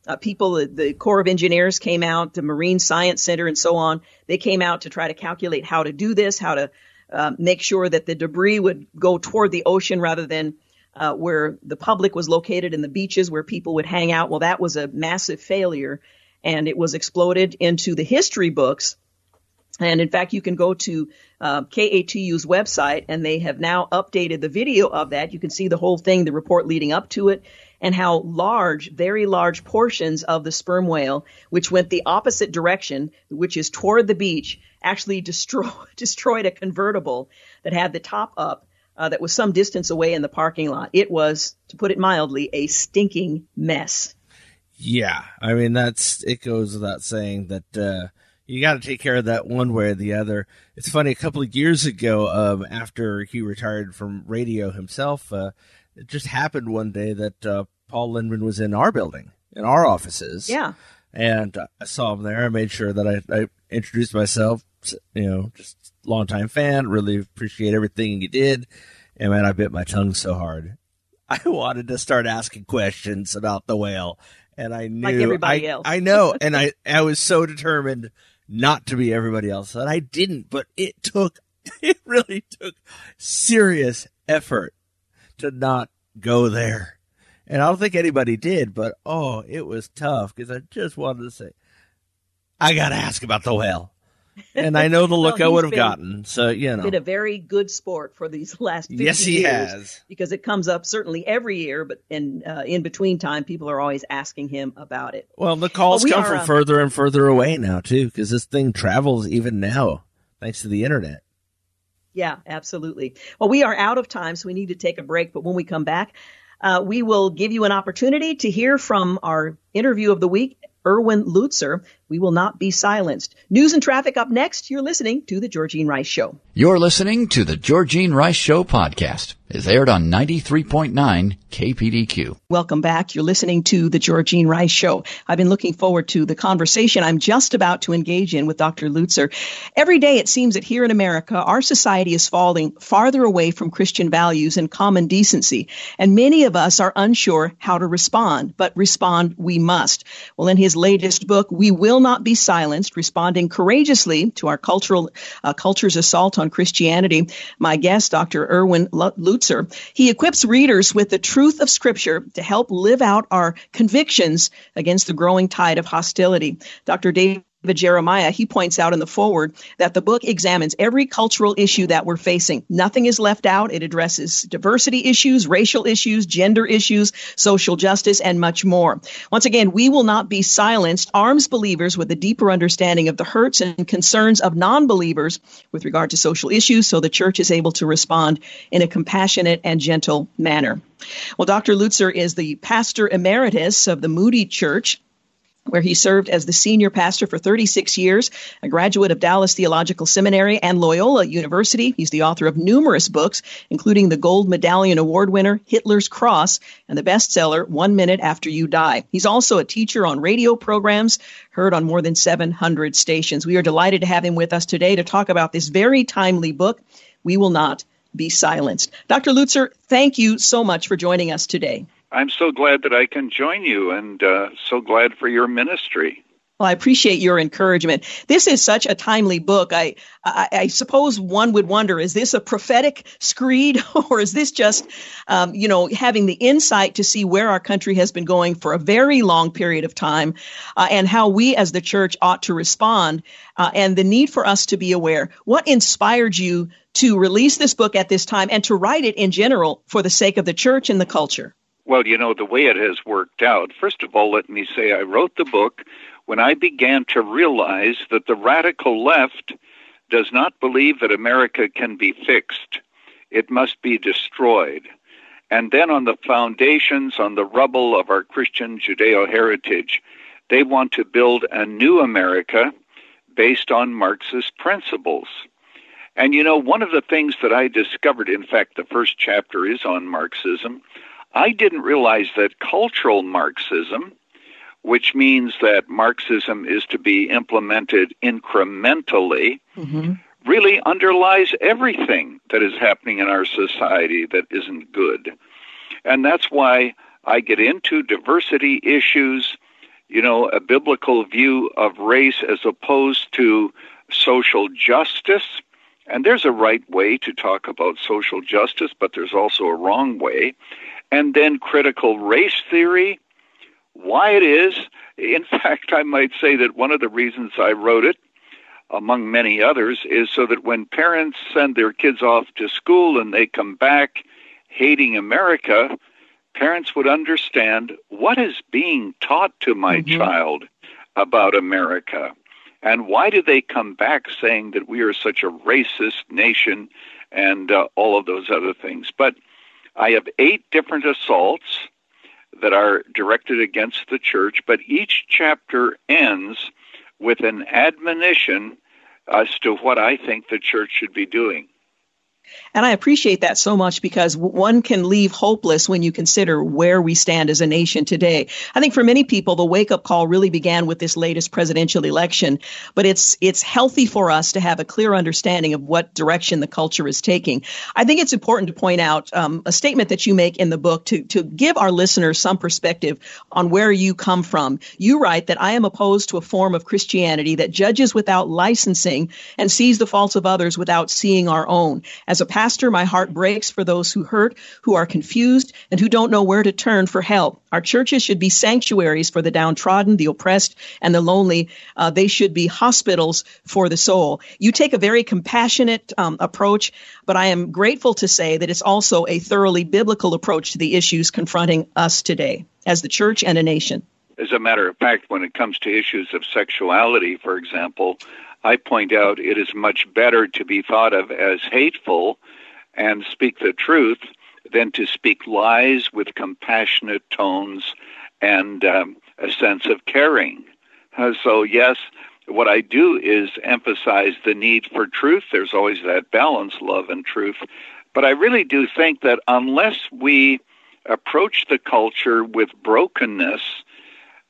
uh, people, the, the Corps of Engineers came out, the Marine Science Center and so on. They came out to try to calculate how to do this, how to uh, make sure that the debris would go toward the ocean rather than uh, where the public was located in the beaches where people would hang out. Well, that was a massive failure. And it was exploded into the history books. And in fact, you can go to uh, K A T U's website, and they have now updated the video of that. You can see the whole thing, the report leading up to it, and how large, very large portions of the sperm whale, which went the opposite direction, which is toward the beach, actually destroy, destroyed a convertible that had the top up uh, that was some distance away in the parking lot. It was, to put it mildly, a stinking mess. Yeah, I mean, that's it goes without saying that uh, you got to take care of that one way or the other. It's funny, a couple of years ago, um, after he retired from radio himself, uh, it just happened one day that uh, Paul Lindman was in our building, in our offices. Yeah. And I saw him there. I made sure that I, I introduced myself, you know, just longtime fan, really appreciate everything he did. And, man, I bit my tongue so hard. I wanted to start asking questions about the whale. And I knew, like everybody else. I, I know, and I, I was so determined not to be everybody else that I didn't. But it took, it really took serious effort to not go there. And I don't think anybody did, but oh, it was tough because I just wanted to say, I got to ask about the whale. And I know the look well, I would have gotten. So, you know. He's been a very good sport for these last fifty years. Yes, he years has. Because it comes up certainly every year, but in, uh, in between time, people are always asking him about it. Well, the calls well, we come from a- further and further away now, too, because this thing travels even now, thanks to the internet. Yeah, absolutely. Well, we are out of time, so we need to take a break. But when we come back, uh, we will give you an opportunity to hear from our interview of the week, Erwin Lutzer. We will not be silenced. News and traffic up next. You're listening to The Georgine Rice Show. You're listening to The Georgine Rice Show podcast. It's aired on ninety-three point nine K P D Q. Welcome back. You're listening to The Georgine Rice Show. I've been looking forward to the conversation I'm just about to engage in with Doctor Lutzer. Every day it seems that here in America, our society is falling farther away from Christian values and common decency, and many of us are unsure how to respond, but respond we must. Well, in his latest book, We Will Will Not Be Silenced, Responding Courageously to Our Cultural uh, Culture's Assault on Christianity. My guest, Doctor Erwin Lutzer, he equips readers with the truth of Scripture to help live out our convictions against the growing tide of hostility. Doctor David Jeremiah, he points out in the foreword that the book examines every cultural issue that we're facing. Nothing is left out. It addresses diversity issues, racial issues, gender issues, social justice, and much more. Once again, We Will Not Be Silenced arms believers with a deeper understanding of the hurts and concerns of non-believers with regard to social issues, so the church is able to respond in a compassionate and gentle manner. Well, Doctor Lutzer is the pastor emeritus of the Moody Church, where he served as the senior pastor for thirty-six years, a graduate of Dallas Theological Seminary and Loyola University. He's the author of numerous books, including the Gold Medallion Award winner, Hitler's Cross, and the bestseller, One Minute After You Die. He's also a teacher on radio programs, heard on more than seven hundred stations. We are delighted to have him with us today to talk about this very timely book, We Will Not Be Silenced. Doctor Lutzer, thank you so much for joining us today. I'm so glad that I can join you, and uh, so glad for your ministry. Well, I appreciate your encouragement. This is such a timely book. I, I, I suppose one would wonder, is this a prophetic screed, or is this just, um, you know, having the insight to see where our country has been going for a very long period of time, uh, and how we as the church ought to respond, uh, and the need for us to be aware? What inspired you to release this book at this time and to write it in general for the sake of the church and the culture? Well, you know, the way it has worked out, first of all, let me say I wrote the book when I began to realize that the radical left does not believe that America can be fixed. It must be destroyed. And then on the foundations, on the rubble of our Christian Judeo heritage, they want to build a new America based on Marxist principles. And, you know, one of the things that I discovered, in fact, the first chapter is on Marxism. I didn't realize that cultural Marxism, which means that Marxism is to be implemented incrementally, mm-hmm. really underlies everything that is happening in our society that isn't good. And that's why I get into diversity issues, you know, a biblical view of race as opposed to social justice. And there's a right way to talk about social justice, but there's also a wrong way. And then critical race theory, why it is. In fact, I might say that one of the reasons I wrote it, among many others, is so that when parents send their kids off to school and they come back hating America, parents would understand what is being taught to my mm-hmm. child about America. And why do they come back saying that we are such a racist nation and uh, all of those other things? But I have eight different assaults that are directed against the church, but each chapter ends with an admonition as to what I think the church should be doing. And I appreciate that so much, because one can leave hopeless when you consider where we stand as a nation today. I think for many people, the wake-up call really began with this latest presidential election, but it's it's healthy for us to have a clear understanding of what direction the culture is taking. I think it's important to point out um, a statement that you make in the book to, to give our listeners some perspective on where you come from. You write that I am opposed to a form of Christianity that judges without licensing and sees the faults of others without seeing our own. As As a pastor, my heart breaks for those who hurt, who are confused, and who don't know where to turn for help. Our churches should be sanctuaries for the downtrodden, the oppressed, and the lonely. Uh, they should be hospitals for the soul. You take a very compassionate um, approach, but I am grateful to say that it's also a thoroughly biblical approach to the issues confronting us today as the church and a nation. As a matter of fact, when it comes to issues of sexuality, for example, I point out it is much better to be thought of as hateful and speak the truth than to speak lies with compassionate tones and um, a sense of caring. Uh, so, yes, what I do is emphasize the need for truth. There's always that balance, love and truth. But I really do think that unless we approach the culture with brokenness,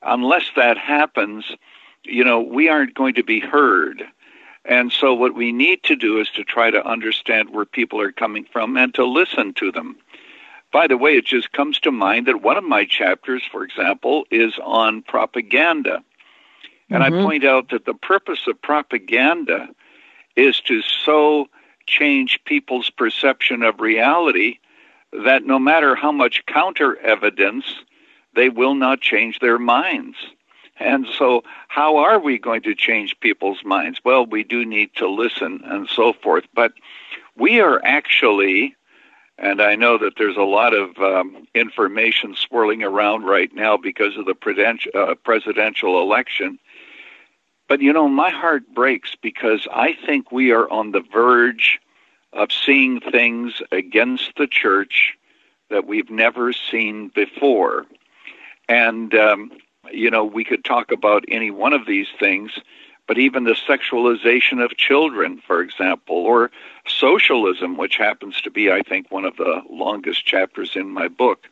unless that happens, you know, we aren't going to be heard. And so what we need to do is to try to understand where people are coming from and to listen to them. By the way, it just comes to mind that one of my chapters, for example, is on propaganda. And mm-hmm. I point out that the purpose of propaganda is to so change people's perception of reality that no matter how much counter evidence, they will not change their minds. And so how are we going to change people's minds? Well, we do need to listen and so forth. But we are actually, and I know that there's a lot of um, information swirling around right now because of the prudential, uh, presidential election. But, you know, my heart breaks because I think we are on the verge of seeing things against the church that we've never seen before. And, um, you know, we could talk about any one of these things, but even the sexualization of children, for example, or socialism, which happens to be, I think, one of the longest chapters in my book.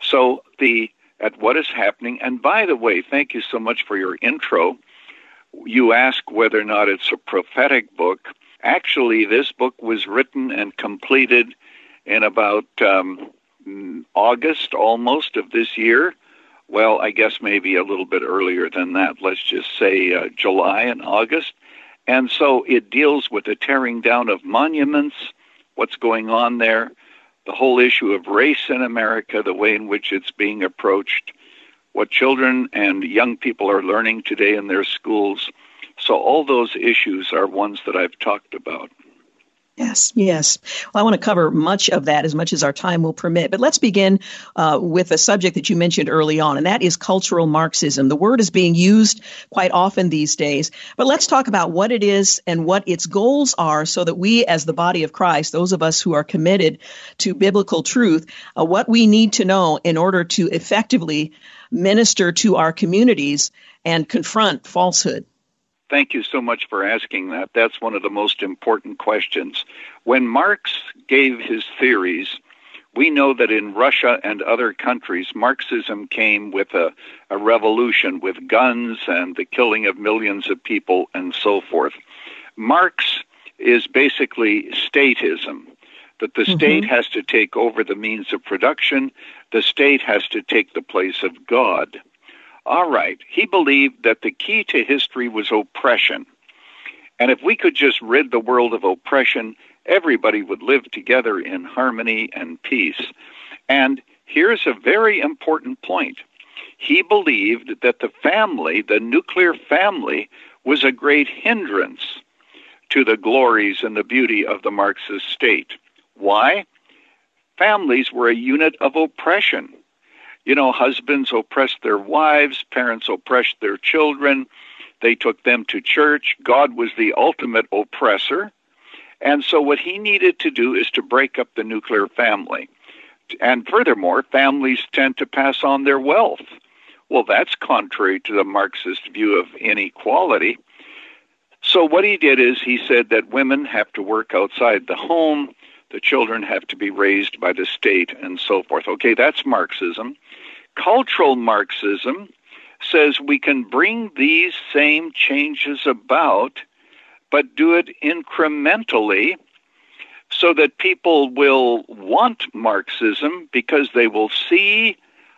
So the at what is happening. And by the way, thank you so much for your intro. You ask whether or not it's a prophetic book. Actually, this book was written and completed in about um, August almost of this year. Well, I guess maybe a little bit earlier than that. Let's just say uh, July and August. And so it deals with the tearing down of monuments, what's going on there, the whole issue of race in America, the way in which it's being approached, what children and young people are learning today in their schools. So all those issues are ones that I've talked about. Yes, yes. Well, I want to cover much of that as much as our time will permit. But let's begin uh, with a subject that you mentioned early on, and that is cultural Marxism. The word is being used quite often these days. But let's talk about what it is and what its goals are so that we as the body of Christ, those of us who are committed to biblical truth, uh, what we need to know in order to effectively minister to our communities and confront falsehood. Thank you so much for asking that. That's one of the most important questions. When Marx gave his theories, we know that in Russia and other countries, Marxism came with a, a revolution, with guns and the killing of millions of people and so forth. Marx is basically statism, that the mm-hmm. state has to take over the means of production. The state has to take the place of God. All right, he believed that the key to history was oppression. And if we could just rid the world of oppression, everybody would live together in harmony and peace. And here's a very important point. He believed that the family, the nuclear family, was a great hindrance to the glories and the beauty of the Marxist state. Why? Families were a unit of oppression. You know, husbands oppressed their wives, parents oppressed their children, they took them to church. God was the ultimate oppressor. And so what he needed to do is to break up the nuclear family. And furthermore, families tend to pass on their wealth. Well, that's contrary to the Marxist view of inequality. So what he did is he said that women have to work outside the home, the children have to be raised by the state and so forth. Okay, that's Marxism. Cultural Marxism says we can bring these same changes about, but do it incrementally so that people will want Marxism because they will see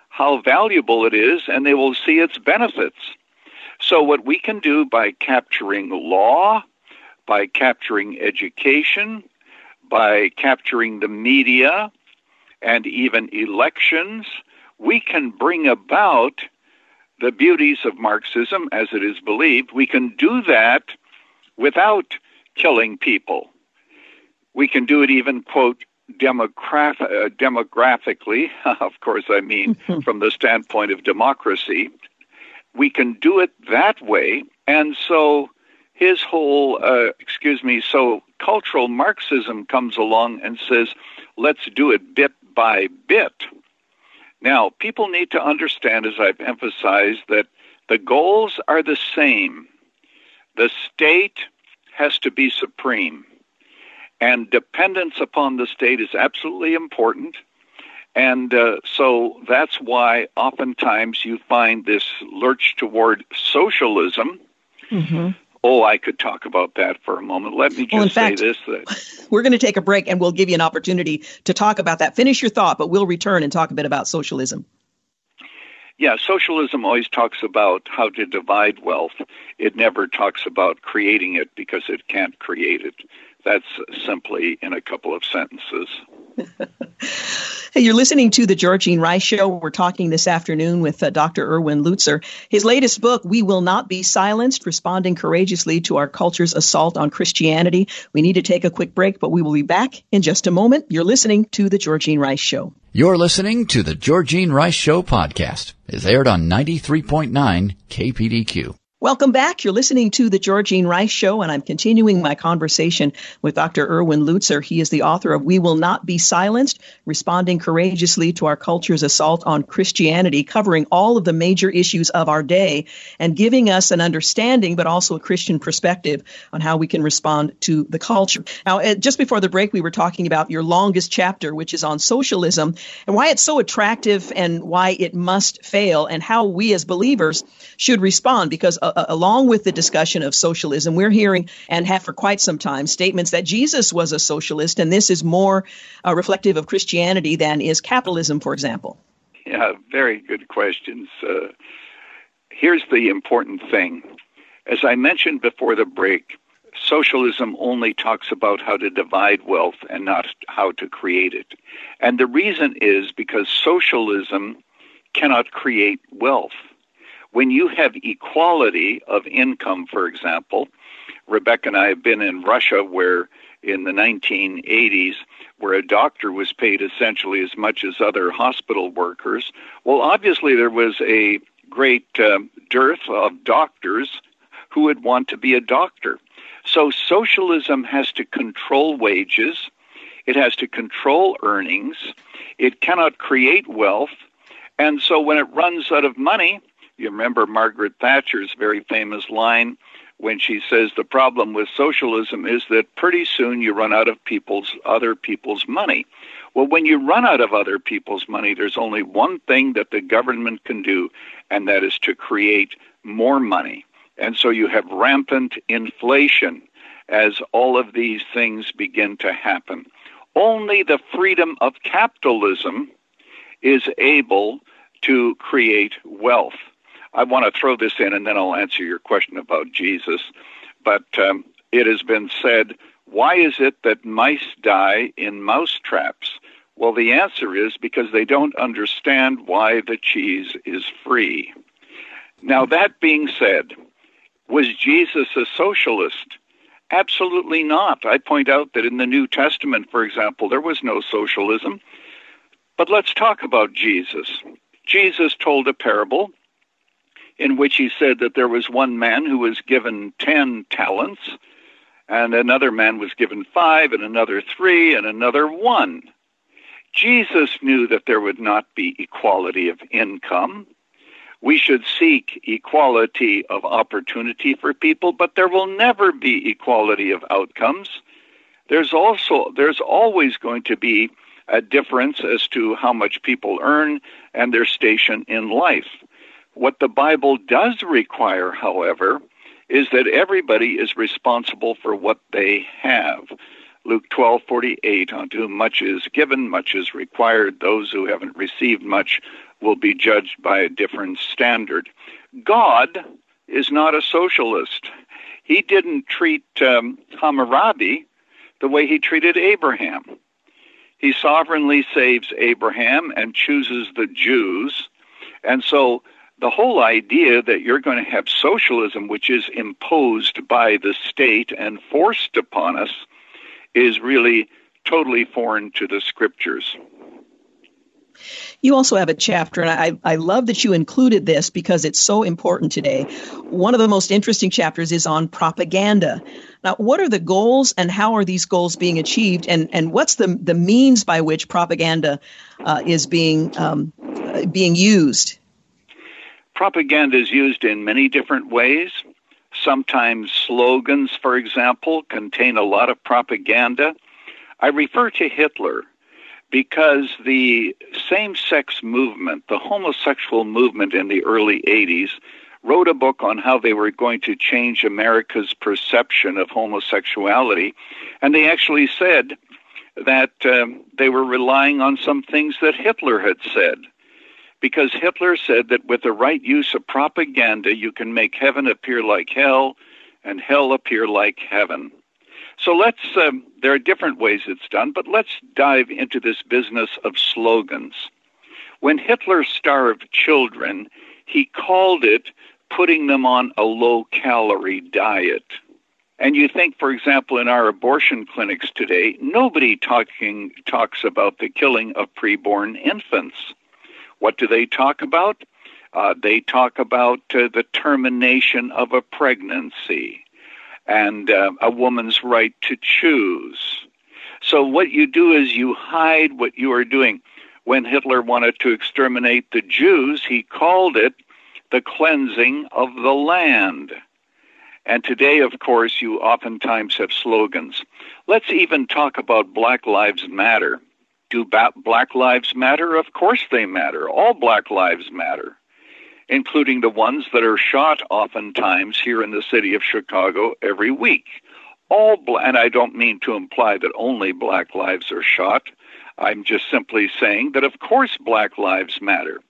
how valuable it is and they will see its benefits. So what we can do by capturing law, by capturing education, by capturing the media and even elections, we can bring about the beauties of Marxism as it is believed. We can do that without killing people. We can do it even, quote, demograph- uh, demographically. Of course, I mean mm-hmm. from the standpoint of democracy. We can do it that way. And so his whole, uh, excuse me, so cultural Marxism comes along and says, let's do it bit by bit. Now, people need to understand, as I've emphasized, that the goals are the same. The state has to be supreme, and dependence upon the state is absolutely important. And uh, so that's why oftentimes you find this lurch toward socialism. Mm-hmm. Oh, I could talk about that for a moment. Let me just well, in fact, say this. That we're going to take a break, and we'll give you an opportunity to talk about that. Finish your thought, but we'll return and talk a bit about socialism. Yeah, socialism always talks about how to divide wealth. It never talks about creating it because it can't create it. That's simply in a couple of sentences. Hey, you're listening to The Georgine Rice Show. We're talking this afternoon with uh, Doctor Erwin Lutzer. His latest book, We Will Not Be Silenced, Responding Courageously to Our Culture's Assault on Christianity. We need to take a quick break, but we will be back in just a moment. You're listening to The Georgine Rice Show. You're listening to The Georgine Rice Show podcast. It's aired on ninety-three point nine K P D Q. Welcome back. You're listening to The Georgine Rice Show, and I'm continuing my conversation with Doctor Erwin Lutzer. He is the author of We Will Not Be Silenced, Responding Courageously to Our Culture's Assault on Christianity, covering all of the major issues of our day and giving us an understanding, but also a Christian perspective on how we can respond to the culture. Now, just before the break, we were talking about your longest chapter, which is on socialism and why it's so attractive and why it must fail and how we as believers should respond, because uh, along with the discussion of socialism, we're hearing and have for quite some time statements that Jesus was a socialist, and this is more uh, reflective of Christianity than is capitalism, for example. Yeah, very good questions. Uh, here's the important thing. As I mentioned before the break, socialism only talks about how to divide wealth and not how to create it. And the reason is because socialism cannot create wealth. When you have equality of income, for example, Rebecca and I have been in Russia where in the nineteen eighties, where a doctor was paid essentially as much as other hospital workers. Well, obviously there was a great um, dearth of doctors who would want to be a doctor. So socialism has to control wages. It has to control earnings. It cannot create wealth. And so when it runs out of money, you remember Margaret Thatcher's very famous line when she says the problem with socialism is that pretty soon you run out of people's other people's money. Well, when you run out of other people's money, there's only one thing that the government can do, and that is to create more money. And so you have rampant inflation as all of these things begin to happen. Only the freedom of capitalism is able to create wealth. I want to throw this in, and then I'll answer your question about Jesus. But um, it has been said, why is it that mice die in mouse traps? Well, the answer is because they don't understand why the cheese is free. Now, that being said, was Jesus a socialist? Absolutely not. I point out that in the New Testament, for example, there was no socialism. But let's talk about Jesus. Jesus told a parable in which he said that there was one man who was given ten talents, and another man was given five, and another three, and another one. Jesus knew that there would not be equality of income. We should seek equality of opportunity for people, but there will never be equality of outcomes. There's also, there's always going to be a difference as to how much people earn and their station in life. What the Bible does require, however, is that everybody is responsible for what they have. Luke twelve forty-eight, unto whom much is given, much is required. Those who haven't received much will be judged by a different standard. God is not a socialist. He didn't treat um, Hammurabi the way he treated Abraham. He sovereignly saves Abraham and chooses the Jews. And so the whole idea that you're going to have socialism, which is imposed by the state and forced upon us, is really totally foreign to the scriptures. You also have a chapter, and I, I love that you included this because it's so important today. One of the most interesting chapters is on propaganda. Now, what are the goals and how are these goals being achieved? And, and what's the, the means by which propaganda uh, is being, um, being used? Propaganda is used in many different ways. Sometimes slogans, for example, contain a lot of propaganda. I refer to Hitler because the same-sex movement, the homosexual movement in the early eighties, wrote a book on how they were going to change America's perception of homosexuality. And they actually said that um, they were relying on some things that Hitler had said. because Hitler said that with the right use of propaganda, you can make heaven appear like hell and hell appear like heaven. So let's, um, there are different ways it's done, but let's dive into this business of slogans. When Hitler starved children, he called it putting them on a low-calorie diet. And you think, for example, in our abortion clinics today, nobody talking talks about the killing of preborn infants. What do they talk about? Uh, they talk about uh, the termination of a pregnancy and uh, a woman's right to choose. So what you do is you hide what you are doing. When Hitler wanted to exterminate the Jews, he called it the cleansing of the land. And today, of course, you oftentimes have slogans. Let's even talk about Black Lives Matter. Do ba- Black Lives matter? Of course they matter. All Black Lives matter, including the ones that are shot oftentimes here in the city of Chicago every week. All bla- And I don't mean to imply that only Black lives are shot. I'm just simply saying that, of course, Black Lives Matter.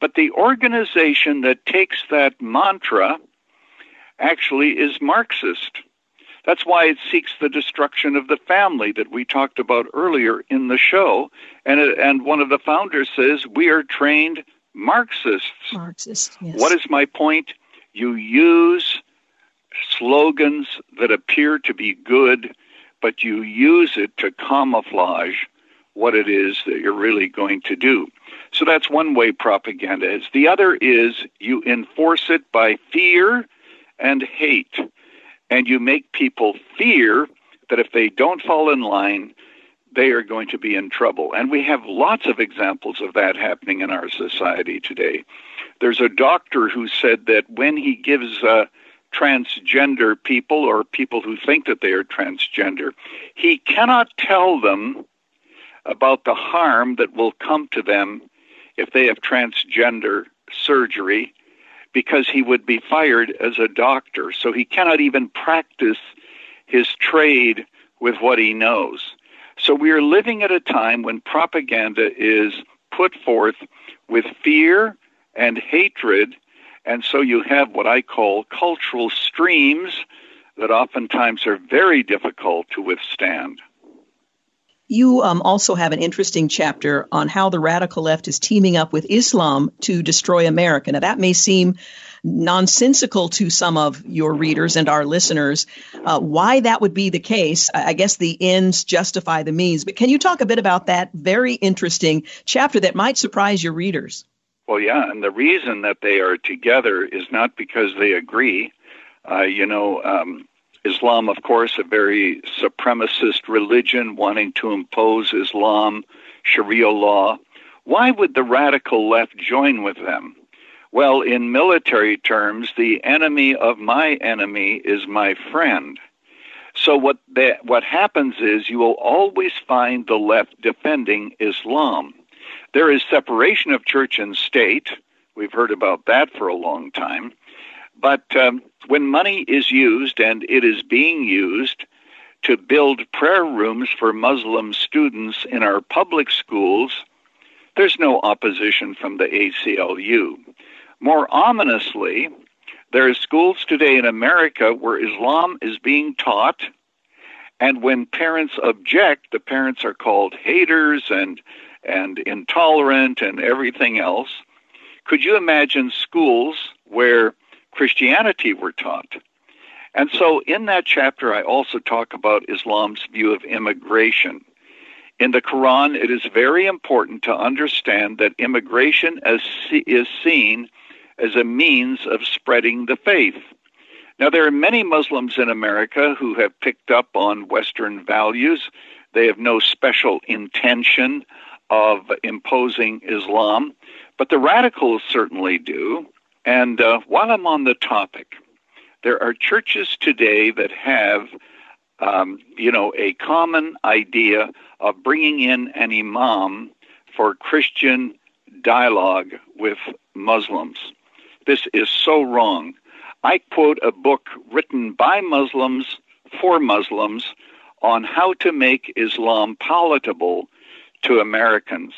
But the organization that takes that mantra actually is Marxist. That's why it seeks the destruction of the family that we talked about earlier in the show. And and one of the founders says, we are trained Marxists. Marxist, yes. What is my point? You use slogans that appear to be good, but you use it to camouflage what it is that you're really going to do. So that's one way propaganda is. The other is you enforce it by fear and hate. And you make people fear that if they don't fall in line, they are going to be in trouble. And we have lots of examples of that happening in our society today. There's a doctor who said that when he gives uh, transgender people or people who think that they are transgender, he cannot tell them about the harm that will come to them if they have transgender surgery, because he would be fired as a doctor. So he cannot even practice his trade with what he knows. So we are living at a time when propaganda is put forth with fear and hatred, and so you have what I call cultural streams that oftentimes are very difficult to withstand. You um, also have an interesting chapter on how the radical left is teaming up with Islam to destroy America. Now, that may seem nonsensical to some of your readers and our listeners. Uh, why that would be the case, I guess the ends justify the means. But can you talk a bit about that very interesting chapter that might surprise your readers? Well, yeah, and the reason that they are together is not because they agree. Uh, you know... Um, Islam, of course, a very supremacist religion wanting to impose Islam, Sharia law. Why would the radical left join with them? Well, in military terms, the enemy of my enemy is my friend. So what the, what happens is you will always find the left defending Islam. There is separation of church and state. We've heard about that for a long time. But um, when money is used, and it is being used, to build prayer rooms for Muslim students in our public schools, there's no opposition from the A C L U. More ominously, there are schools today in America where Islam is being taught, and when parents object, the parents are called haters and, and intolerant and everything else. Could you imagine schools where Christianity were taught? And so in that chapter, I also talk about Islam's view of immigration. In the Quran, it is very important to understand that immigration is seen as a means of spreading the faith. Now, there are many Muslims in America who have picked up on Western values. They have no special intention of imposing Islam, but the radicals certainly do. And uh, while I'm on the topic, there are churches today that have, um, you know, a common idea of bringing in an imam for Christian dialogue with Muslims. This is so wrong. I quote a book written by Muslims for Muslims on how to make Islam palatable to Americans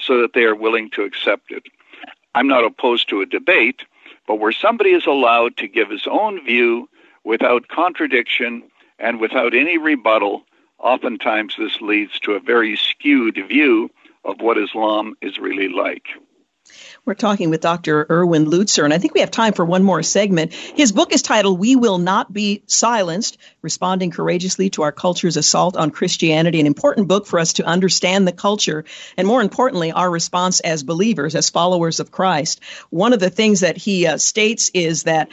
so that they are willing to accept it. I'm not opposed to a debate, but where somebody is allowed to give his own view without contradiction and without any rebuttal, oftentimes this leads to a very skewed view of what Islam is really like. We're talking with Doctor Erwin Lutzer, and I think we have time for one more segment. His book is titled We Will Not Be Silenced, Responding Courageously to Our Culture's Assault on Christianity, an important book for us to understand the culture and, more importantly, our response as believers, as followers of Christ. One of the things that he uh, states is that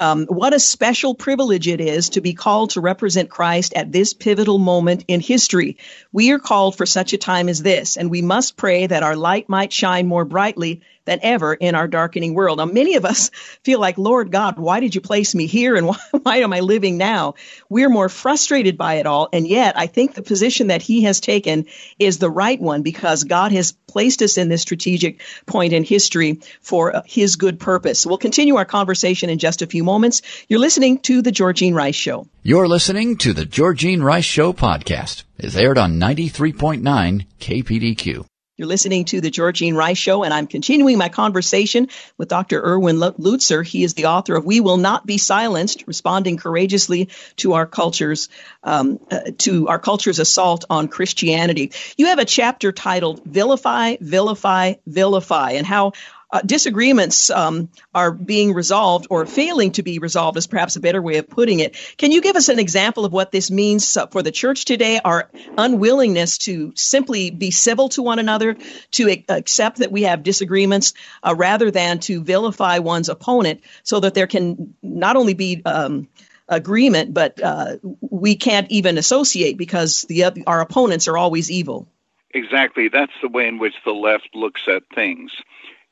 Um, what a special privilege it is to be called to represent Christ at this pivotal moment in history. We are called for such a time as this, and we must pray that our light might shine more brightly than ever in our darkening world. Now, many of us feel like, Lord God, why did you place me here, and why, why am I living now? We're more frustrated by it all, and yet I think the position that he has taken is the right one, because God has placed us in this strategic point in history for his good purpose. We'll continue our conversation in just a few moments. You're listening to The Georgine Rice Show. You're listening to The Georgine Rice Show podcast. It's aired on ninety-three point nine K P D Q. You're listening to The Georgine Rice Show, and I'm continuing my conversation with Doctor Erwin Lutzer. He is the author of We Will Not Be Silenced, Responding Courageously to Our Culture's um, uh, to Our Culture's Assault on Christianity. You have a chapter titled Vilify, Vilify, Vilify, and how Uh, disagreements um, are being resolved, or failing to be resolved is perhaps a better way of putting it. Can you give us an example of what this means for the church today, our unwillingness to simply be civil to one another, to accept that we have disagreements, uh, rather than to vilify one's opponent, so that there can not only be um, agreement, but uh, we can't even associate because the our opponents are always evil? Exactly. That's the way in which the left looks at things.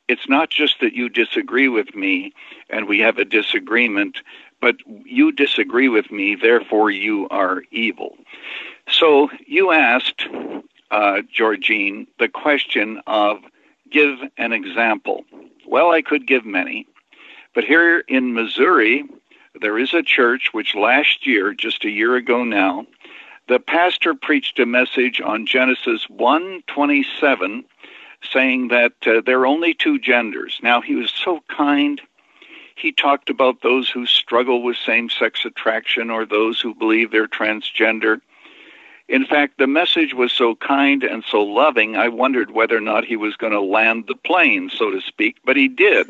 It's not just that you disagree with me and we have a disagreement, but you disagree with me, therefore you are evil. So you asked, uh, Georgine, the question of give an example. Well, I could give many, but here in Missouri, there is a church which last year, just a year ago now, the pastor preached a message on Genesis one twenty-seven, saying that uh, there are only two genders. Now, he was so kind. He talked about those who struggle with same-sex attraction or those who believe they're transgender. In fact, the message was so kind and so loving, I wondered whether or not he was going to land the plane, so to speak, but he did.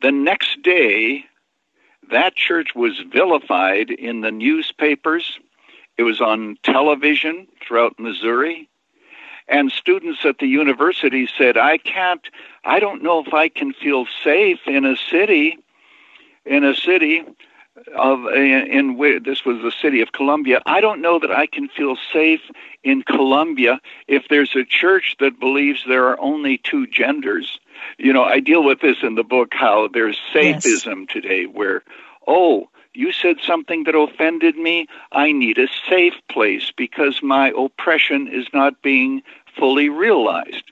The next day, that church was vilified in the newspapers. It was on television throughout Missouri. And students at the university said, I can't, I don't know if I can feel safe in a city, in a city of, in, in where, this was the city of Columbia. I don't know that I can feel safe in Columbia if there's a church that believes there are only two genders. You know, I deal with this in the book, how there's safism yes. today where, oh, you said something that offended me. I need a safe place because my oppression is not being fully realized.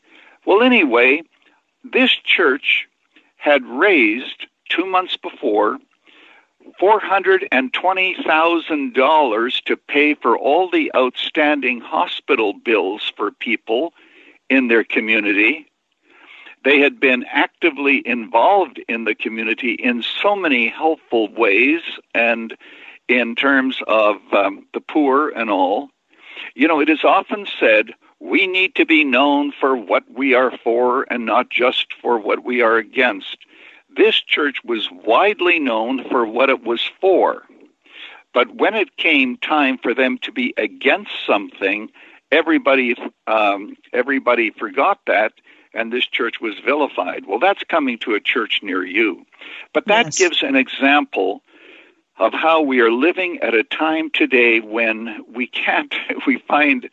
Well, anyway, this church had raised two months before four hundred twenty thousand dollars to pay for all the outstanding hospital bills for people in their community. They had been actively involved in the community in so many helpful ways and in terms of um, the poor and all. You know, it is often said, we need to be known for what we are for and not just for what we are against. This church was widely known for what it was for. But when it came time for them to be against something, everybody, um, everybody forgot that. And this church was vilified. Well, that's coming to a church near you. But that yes. gives an example of how we are living at a time today when we can't, we find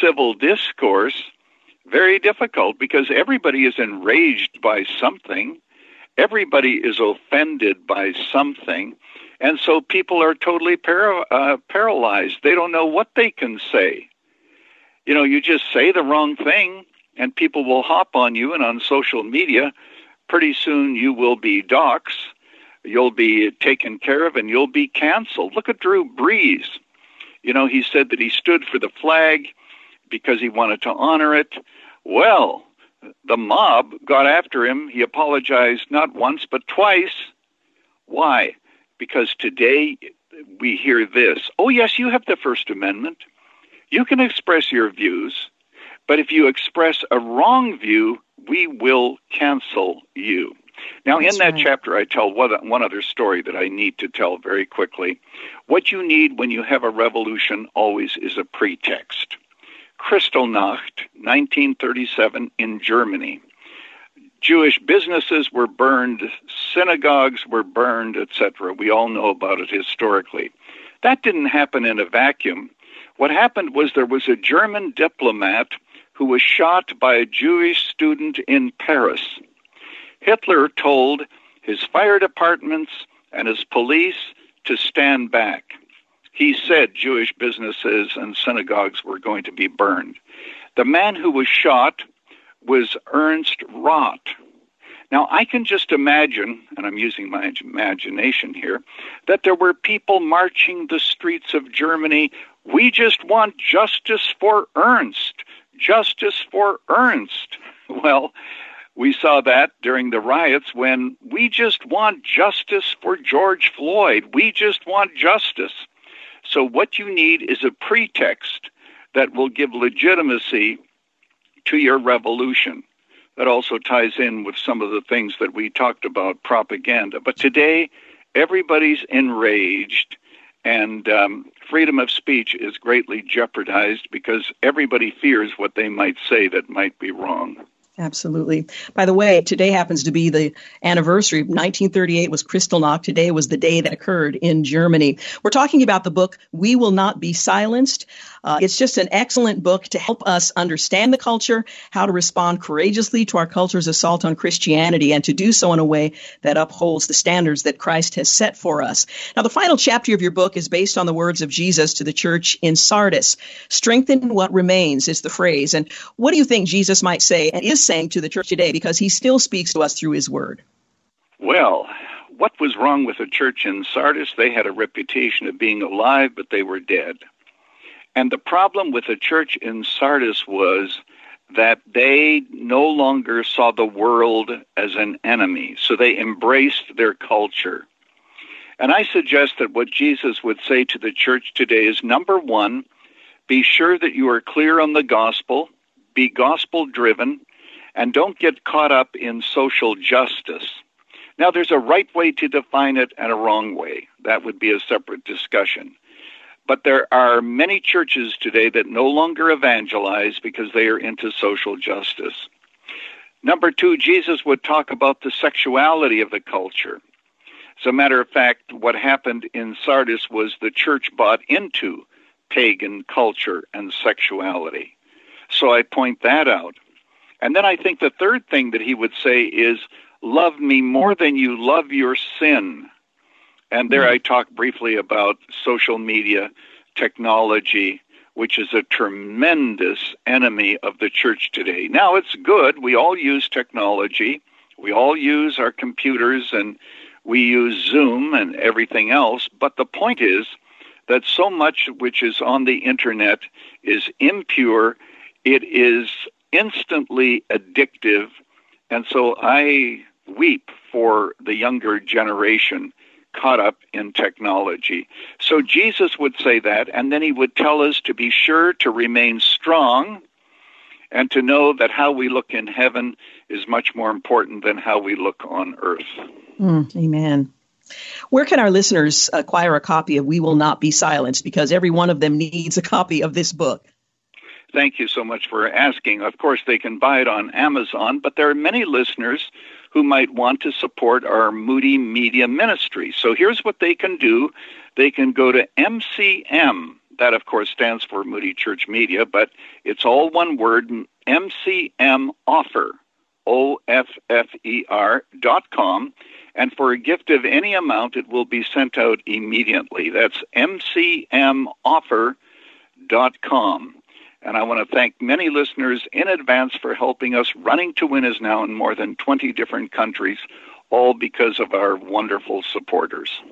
civil discourse very difficult because everybody is enraged by something. Everybody is offended by something. And so people are totally para- uh, paralyzed. They don't know what they can say. You know, you just say the wrong thing, and people will hop on you, and on social media, pretty soon you will be doxxed, you'll be taken care of, and you'll be canceled. Look at Drew Brees. You know, he said that he stood for the flag because he wanted to honor it. Well, the mob got after him. He apologized not once, but twice. Why? Because today we hear this. Oh, yes, you have the First Amendment. You can express your views, but if you express a wrong view, we will cancel you. Now, That's in that right. chapter, I tell one other story that I need to tell very quickly. What you need when you have a revolution always is a pretext. Kristallnacht, nineteen thirty-seven, in Germany. Jewish businesses were burned, synagogues were burned, et cetera. We all know about it historically. That didn't happen in a vacuum. What happened was there was a German diplomat who was shot by a Jewish student in Paris. Hitler told his fire departments and his police to stand back. He said Jewish businesses and synagogues were going to be burned. The man who was shot was Ernst Roth. Now, I can just imagine, and I'm using my imagination here, that there were people marching the streets of Germany. We just want justice for Ernst. Justice for Ernst. Well, we saw that during the riots when we just want justice for George Floyd. We just want justice. So what you need is a pretext that will give legitimacy to your revolution. That also ties in with some of the things that we talked about, propaganda. But today, everybody's enraged, and um, freedom of speech is greatly jeopardized because everybody fears what they might say that might be wrong. Absolutely. By the way, today happens to be the anniversary. nineteen thirty-eight was Kristallnacht. Today was the day that occurred in Germany. We're talking about the book, We Will Not Be Silenced. Uh, it's just an excellent book to help us understand the culture, how to respond courageously to our culture's assault on Christianity, and to do so in a way that upholds the standards that Christ has set for us. Now, the final chapter of your book is based on the words of Jesus to the church in Sardis. Strengthen what remains is the phrase. And what do you think Jesus might say and is saying to the church today, because he still speaks to us through his word? Well, what was wrong with the church in Sardis? They had a reputation of being alive, but they were dead. And the problem with the church in Sardis was that they no longer saw the world as an enemy, so they embraced their culture. And I suggest that what Jesus would say to the church today is, number one, be sure that you are clear on the gospel, be gospel-driven, and don't get caught up in social justice. Now, there's a right way to define it and a wrong way. That would be a separate discussion. But there are many churches today that no longer evangelize because they are into social justice. Number two, Jesus would talk about the sexuality of the culture. As a matter of fact, what happened in Sardis was the church bought into pagan culture and sexuality. So I point that out. And then I think the third thing that he would say is, love me more than you love your sin. And there I talk briefly about social media, technology, which is a tremendous enemy of the church today. Now, it's good. We all use technology. We all use our computers, and we use Zoom and everything else. But the point is that so much which is on the internet is impure. It is instantly addictive, and so I weep for the younger generation caught up in technology. So Jesus would say that, and then he would tell us to be sure to remain strong and to know that how we look in heaven is much more important than how we look on earth. Mm, amen. Where can our listeners acquire a copy of We Will Not Be Silenced? Because every one of them needs a copy of this book. Thank you so much for asking. Of course, they can buy it on Amazon, but there are many listeners who might want to support our Moody Media Ministry. So here's what they can do. They can go to M C M. That, of course, stands for Moody Church Media, but it's all one word, MCMOffer, O F F E R, dot com. And for a gift of any amount, it will be sent out immediately. That's M C M offer dot com. dot com. And I want to thank many listeners in advance for helping us. Running to Win is now in more than twenty different countries, all because of our wonderful supporters.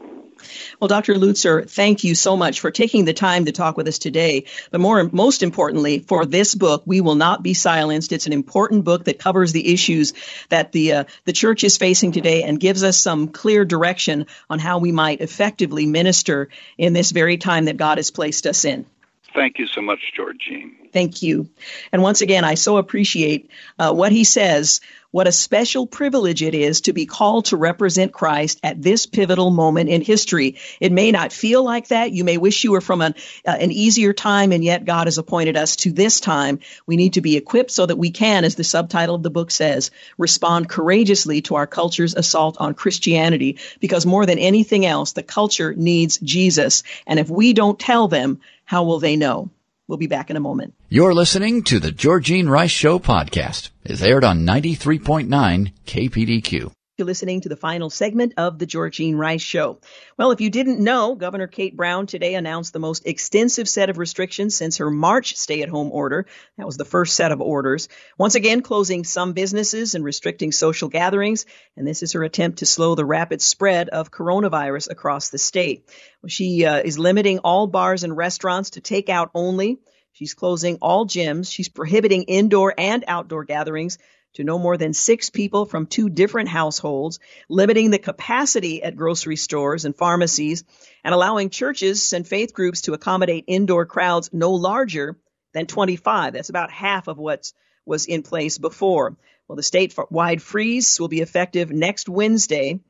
Well, Doctor Lutzer, thank you so much for taking the time to talk with us today. But more, most importantly, for this book, We Will Not Be Silenced. It's an important book that covers the issues that the uh, the church is facing today and gives us some clear direction on how we might effectively minister in this very time that God has placed us in. Thank you so much, Georgine. Thank you. And once again, I so appreciate uh, what he says. What a special privilege it is to be called to represent Christ at this pivotal moment in history. It may not feel like that. You may wish you were from an, uh, an easier time, and yet God has appointed us to this time. We need to be equipped so that we can, as the subtitle of the book says, respond courageously to our culture's assault on Christianity, because more than anything else, the culture needs Jesus. And if we don't tell them, how will they know? We'll be back in a moment. You're listening to the Georgine Rice Show podcast. It's aired on ninety-three point nine K P D Q. You're listening to the final segment of the Georgine Rice Show. Well, if you didn't know, Governor Kate Brown today announced the most extensive set of restrictions since her March stay-at-home order. That was the first set of orders. Once again, closing some businesses and restricting social gatherings. And this is her attempt to slow the rapid spread of coronavirus across the state. She uh, is limiting all bars and restaurants to takeout only. She's closing all gyms. She's prohibiting indoor and outdoor gatherings to no more than six people from two different households, limiting the capacity at grocery stores and pharmacies, and allowing churches and faith groups to accommodate indoor crowds no larger than twenty-five. That's about half of what was in place before. Well, the statewide freeze will be effective next Wednesday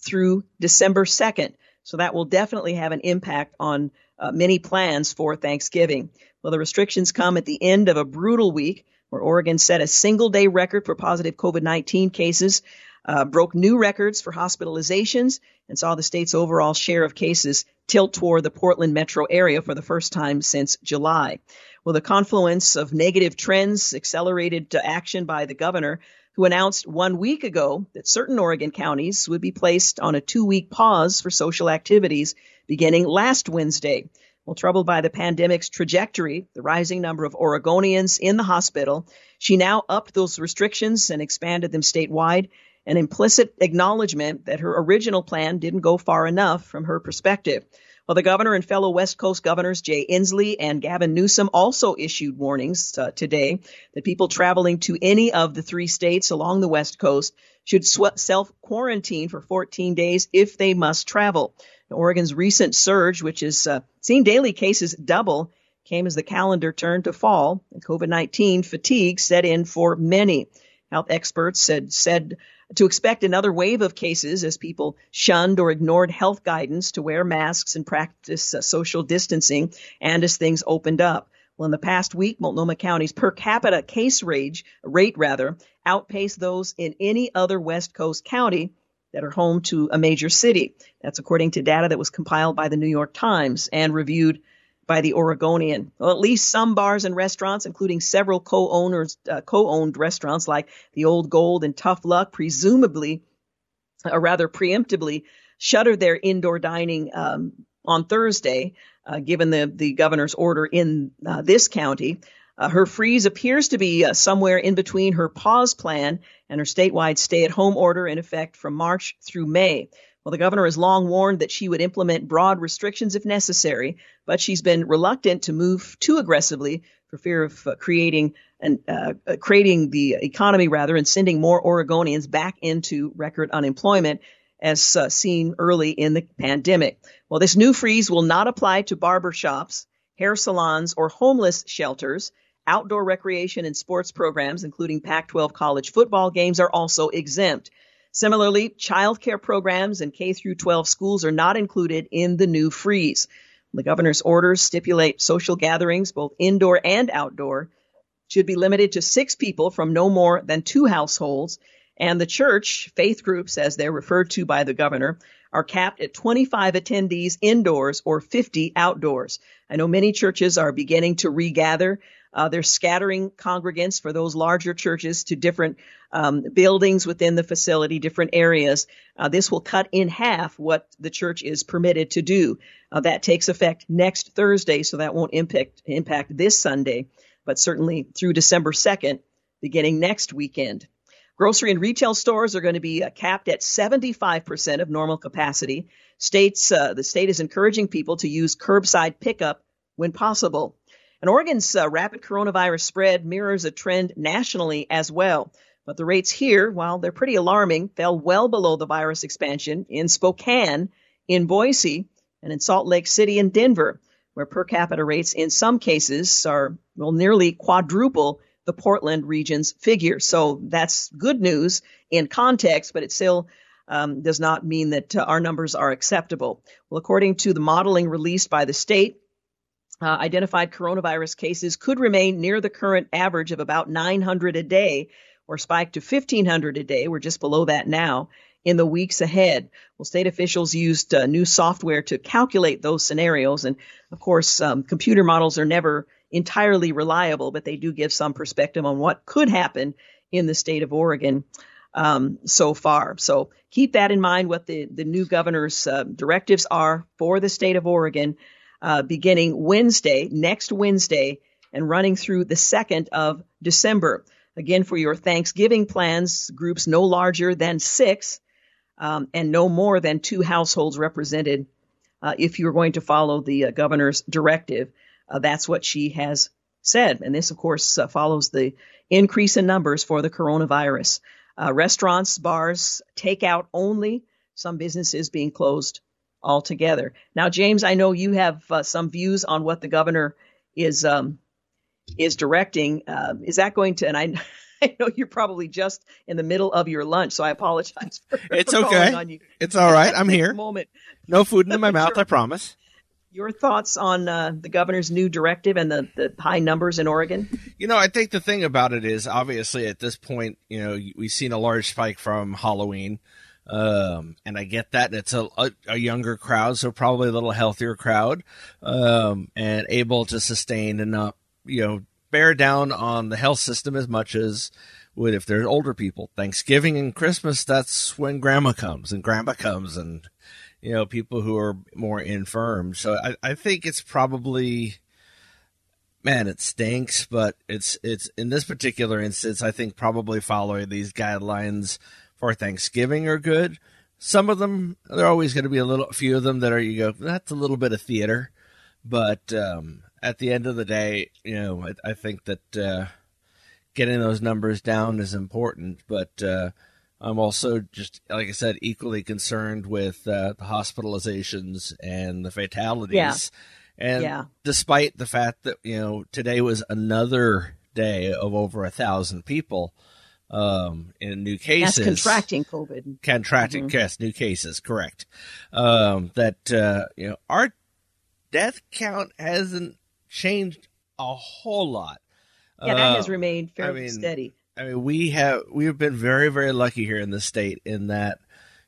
through December second. So that will definitely have an impact on uh, many plans for Thanksgiving. Well, the restrictions come at the end of a brutal week where Oregon set a single-day record for positive COVID nineteen cases, uh, broke new records for hospitalizations, and saw the state's overall share of cases tilt toward the Portland metro area for the first time since July. Well, the confluence of negative trends accelerated to action by the governor, who announced one week ago that certain Oregon counties would be placed on a two-week pause for social activities beginning last Wednesday. Well, troubled by the pandemic's trajectory, the rising number of Oregonians in the hospital, she now upped those restrictions and expanded them statewide, an implicit acknowledgement that her original plan didn't go far enough from her perspective. Well, the governor and fellow West Coast governors Jay Inslee and Gavin Newsom also issued warnings uh, today that people traveling to any of the three states along the West Coast should self-quarantine for fourteen days if they must travel. Oregon's recent surge, which has uh, seen daily cases double, came as the calendar turned to fall, and COVID nineteen fatigue set in for many. Health experts said, said to expect another wave of cases as people shunned or ignored health guidance to wear masks and practice uh, social distancing, and as things opened up. Well, in the past week, Multnomah County's per capita case rate, rate rather, outpaced those in any other West Coast county that are home to a major city. That's according to data that was compiled by the New York Times and reviewed by the Oregonian. Well, at least some bars and restaurants, including several co-owners, uh, co-owned restaurants like the Old Gold and Tough Luck, presumably, or rather preemptively, shuttered their indoor dining um, on Thursday, uh, given the, the governor's order in uh, this county. Uh, her freeze appears to be uh, somewhere in between her pause plan and her statewide stay-at-home order in effect from March through May. Well, the governor has long warned that she would implement broad restrictions if necessary, but she's been reluctant to move too aggressively for fear of uh, creating and uh, creating the economy rather and sending more Oregonians back into record unemployment, as uh, seen early in the pandemic. Well, this new freeze will not apply to barber shops, hair salons, or homeless shelters. Outdoor recreation and sports programs, including Pac twelve college football games, are also exempt. Similarly, child care programs and K through twelve schools are not included in the new freeze. The governor's orders stipulate social gatherings, both indoor and outdoor, should be limited to six people from no more than two households, and the church, faith groups, as they're referred to by the governor, are capped at twenty-five attendees indoors or fifty outdoors. I know many churches are beginning to regather. Uh, they're scattering congregants for those larger churches to different um, buildings within the facility, different areas. Uh, this will cut in half what the church is permitted to do. Uh, that takes effect next Thursday, so that won't impact, impact this Sunday, but certainly through December second, beginning next weekend. Grocery and retail stores are going to be uh, capped at seventy-five percent of normal capacity. States, uh, the state is encouraging people to use curbside pickup when possible. And Oregon's uh, rapid coronavirus spread mirrors a trend nationally as well. But the rates here, while they're pretty alarming, fell well below the virus expansion in Spokane, in Boise, and in Salt Lake City and Denver, where per capita rates in some cases are well nearly quadruple the Portland region's figure. So that's good news in context, but it still um, does not mean that uh, our numbers are acceptable. Well, according to the modeling released by the state, uh, identified coronavirus cases could remain near the current average of about nine hundred a day, or spike to fifteen hundred a day. We're just below that now in the weeks ahead. Well, state officials used uh, new software to calculate those scenarios. And of course, um, computer models are never entirely reliable, but they do give some perspective on what could happen in the state of Oregon um, so far. So keep that in mind, what the, the new governor's uh, directives are for the state of Oregon, uh, beginning Wednesday, next Wednesday, and running through the second of December. Again, for your Thanksgiving plans, groups no larger than six um, and no more than two households represented uh, if you're going to follow the uh, governor's directive. Uh, that's what she has said. And this, of course, uh, follows the increase in numbers for the coronavirus. Uh, restaurants, bars, takeout only, some businesses being closed altogether. Now, James, I know you have uh, some views on what the governor is um is directing. Um, is that going to, and I, I know you're probably just in the middle of your lunch, so I apologize for, it's for okay. calling on you. It's all right. I'm here. Moment. No food in my mouth, your, I promise. Your thoughts on uh, the governor's new directive and the, the high numbers in Oregon? You know, I think the thing about it is, obviously, at this point, you know, we've seen a large spike from Halloween, um, and I get that. It's a, a, a younger crowd, so probably a little healthier crowd, um, and able to sustain and not, you know, bear down on the health system as much as would if there's older people. Thanksgiving and Christmas, that's when grandma comes and grandpa comes and, you know, people who are more infirm. So I, I think it's probably, man, it stinks, but it's, it's in this particular instance, I think probably following these guidelines for Thanksgiving are good. Some of them, there are always going to be a little, few of them that are, you go, that's a little bit of theater, but, um, at the end of the day, you know, I, I think that uh, getting those numbers down is important. But uh, I'm also just, like I said, equally concerned with uh, the hospitalizations and the fatalities. Yeah. And yeah. Despite the fact that, you know, today was another day of over a thousand people um, in new cases. That's contracting COVID. Contracting, mm-hmm. yes, new cases, correct. Um, that, uh, you know, our death count hasn't changed a whole lot. Yeah, that uh, has remained fairly I mean, steady. I mean, we have we have been very, very lucky here in the state in that,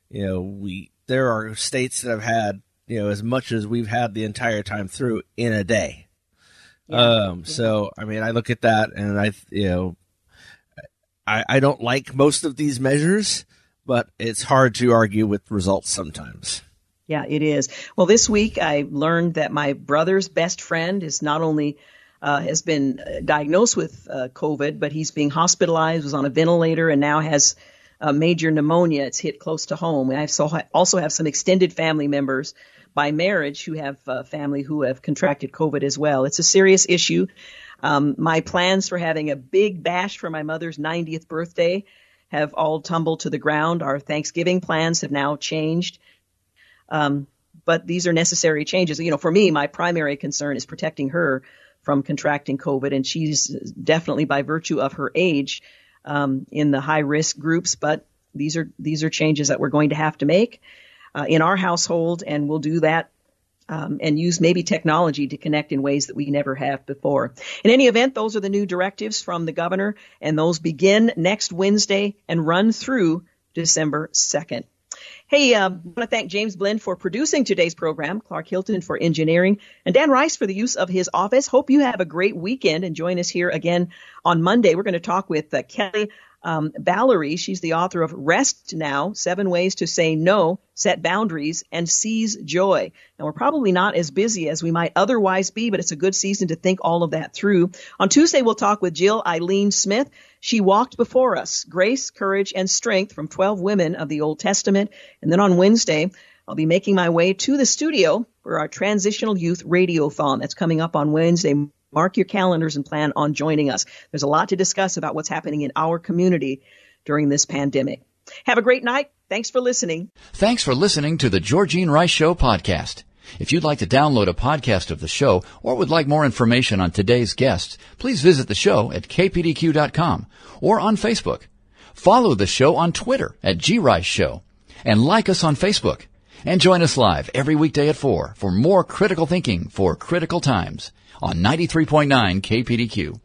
you know, we there are states that have had, you know, as much as we've had the entire time through in a day. Yeah. Um, yeah. So, I mean, I look at that and I, you know, I, I don't like most of these measures, but it's hard to argue with results sometimes. Yeah, it is. Well, this week I learned that my brother's best friend is not only uh, has been diagnosed with uh, COVID, but he's being hospitalized, was on a ventilator, and now has uh, major pneumonia. It's hit close to home. And I so also have some extended family members by marriage who have uh, family who have contracted COVID as well. It's a serious issue. Um, my plans for having a big bash for my mother's ninetieth birthday have all tumbled to the ground. Our Thanksgiving plans have now changed. Um, but these are necessary changes. You know, for me, my primary concern is protecting her from contracting COVID. And she's definitely, by virtue of her age, um, in the high risk groups. But these are these are changes that we're going to have to make uh, in our household. And we'll do that um, and use maybe technology to connect in ways that we never have before. In any event, those are the new directives from the governor. And those begin next Wednesday and run through December second. Hey, uh, I want to thank James Blend for producing today's program, Clark Hilton for engineering, and Dan Rice for the use of his office. Hope you have a great weekend and join us here again on Monday. We're going to talk with uh, Kelly Um, Valerie, she's the author of Rest Now, Seven Ways to Say No, Set Boundaries, and Seize Joy. Now, we're probably not as busy as we might otherwise be, but it's a good season to think all of that through. On Tuesday, we'll talk with Jill Eileen Smith. She walked before us, Grace, Courage, and Strength from twelve women of the Old Testament. And then on Wednesday, I'll be making my way to the studio for our Transitional Youth Radiothon. That's coming up on Wednesday. Mark your calendars and plan on joining us. There's a lot to discuss about what's happening in our community during this pandemic. Have a great night. Thanks for listening. Thanks for listening to the Georgine Rice Show podcast. If you'd like to download a podcast of the show or would like more information on today's guests, please visit the show at k p d q dot com or on Facebook. Follow the show on Twitter at G Rice Show and like us on Facebook. And join us live every weekday at four for more critical thinking for critical times on ninety-three point nine K P D Q.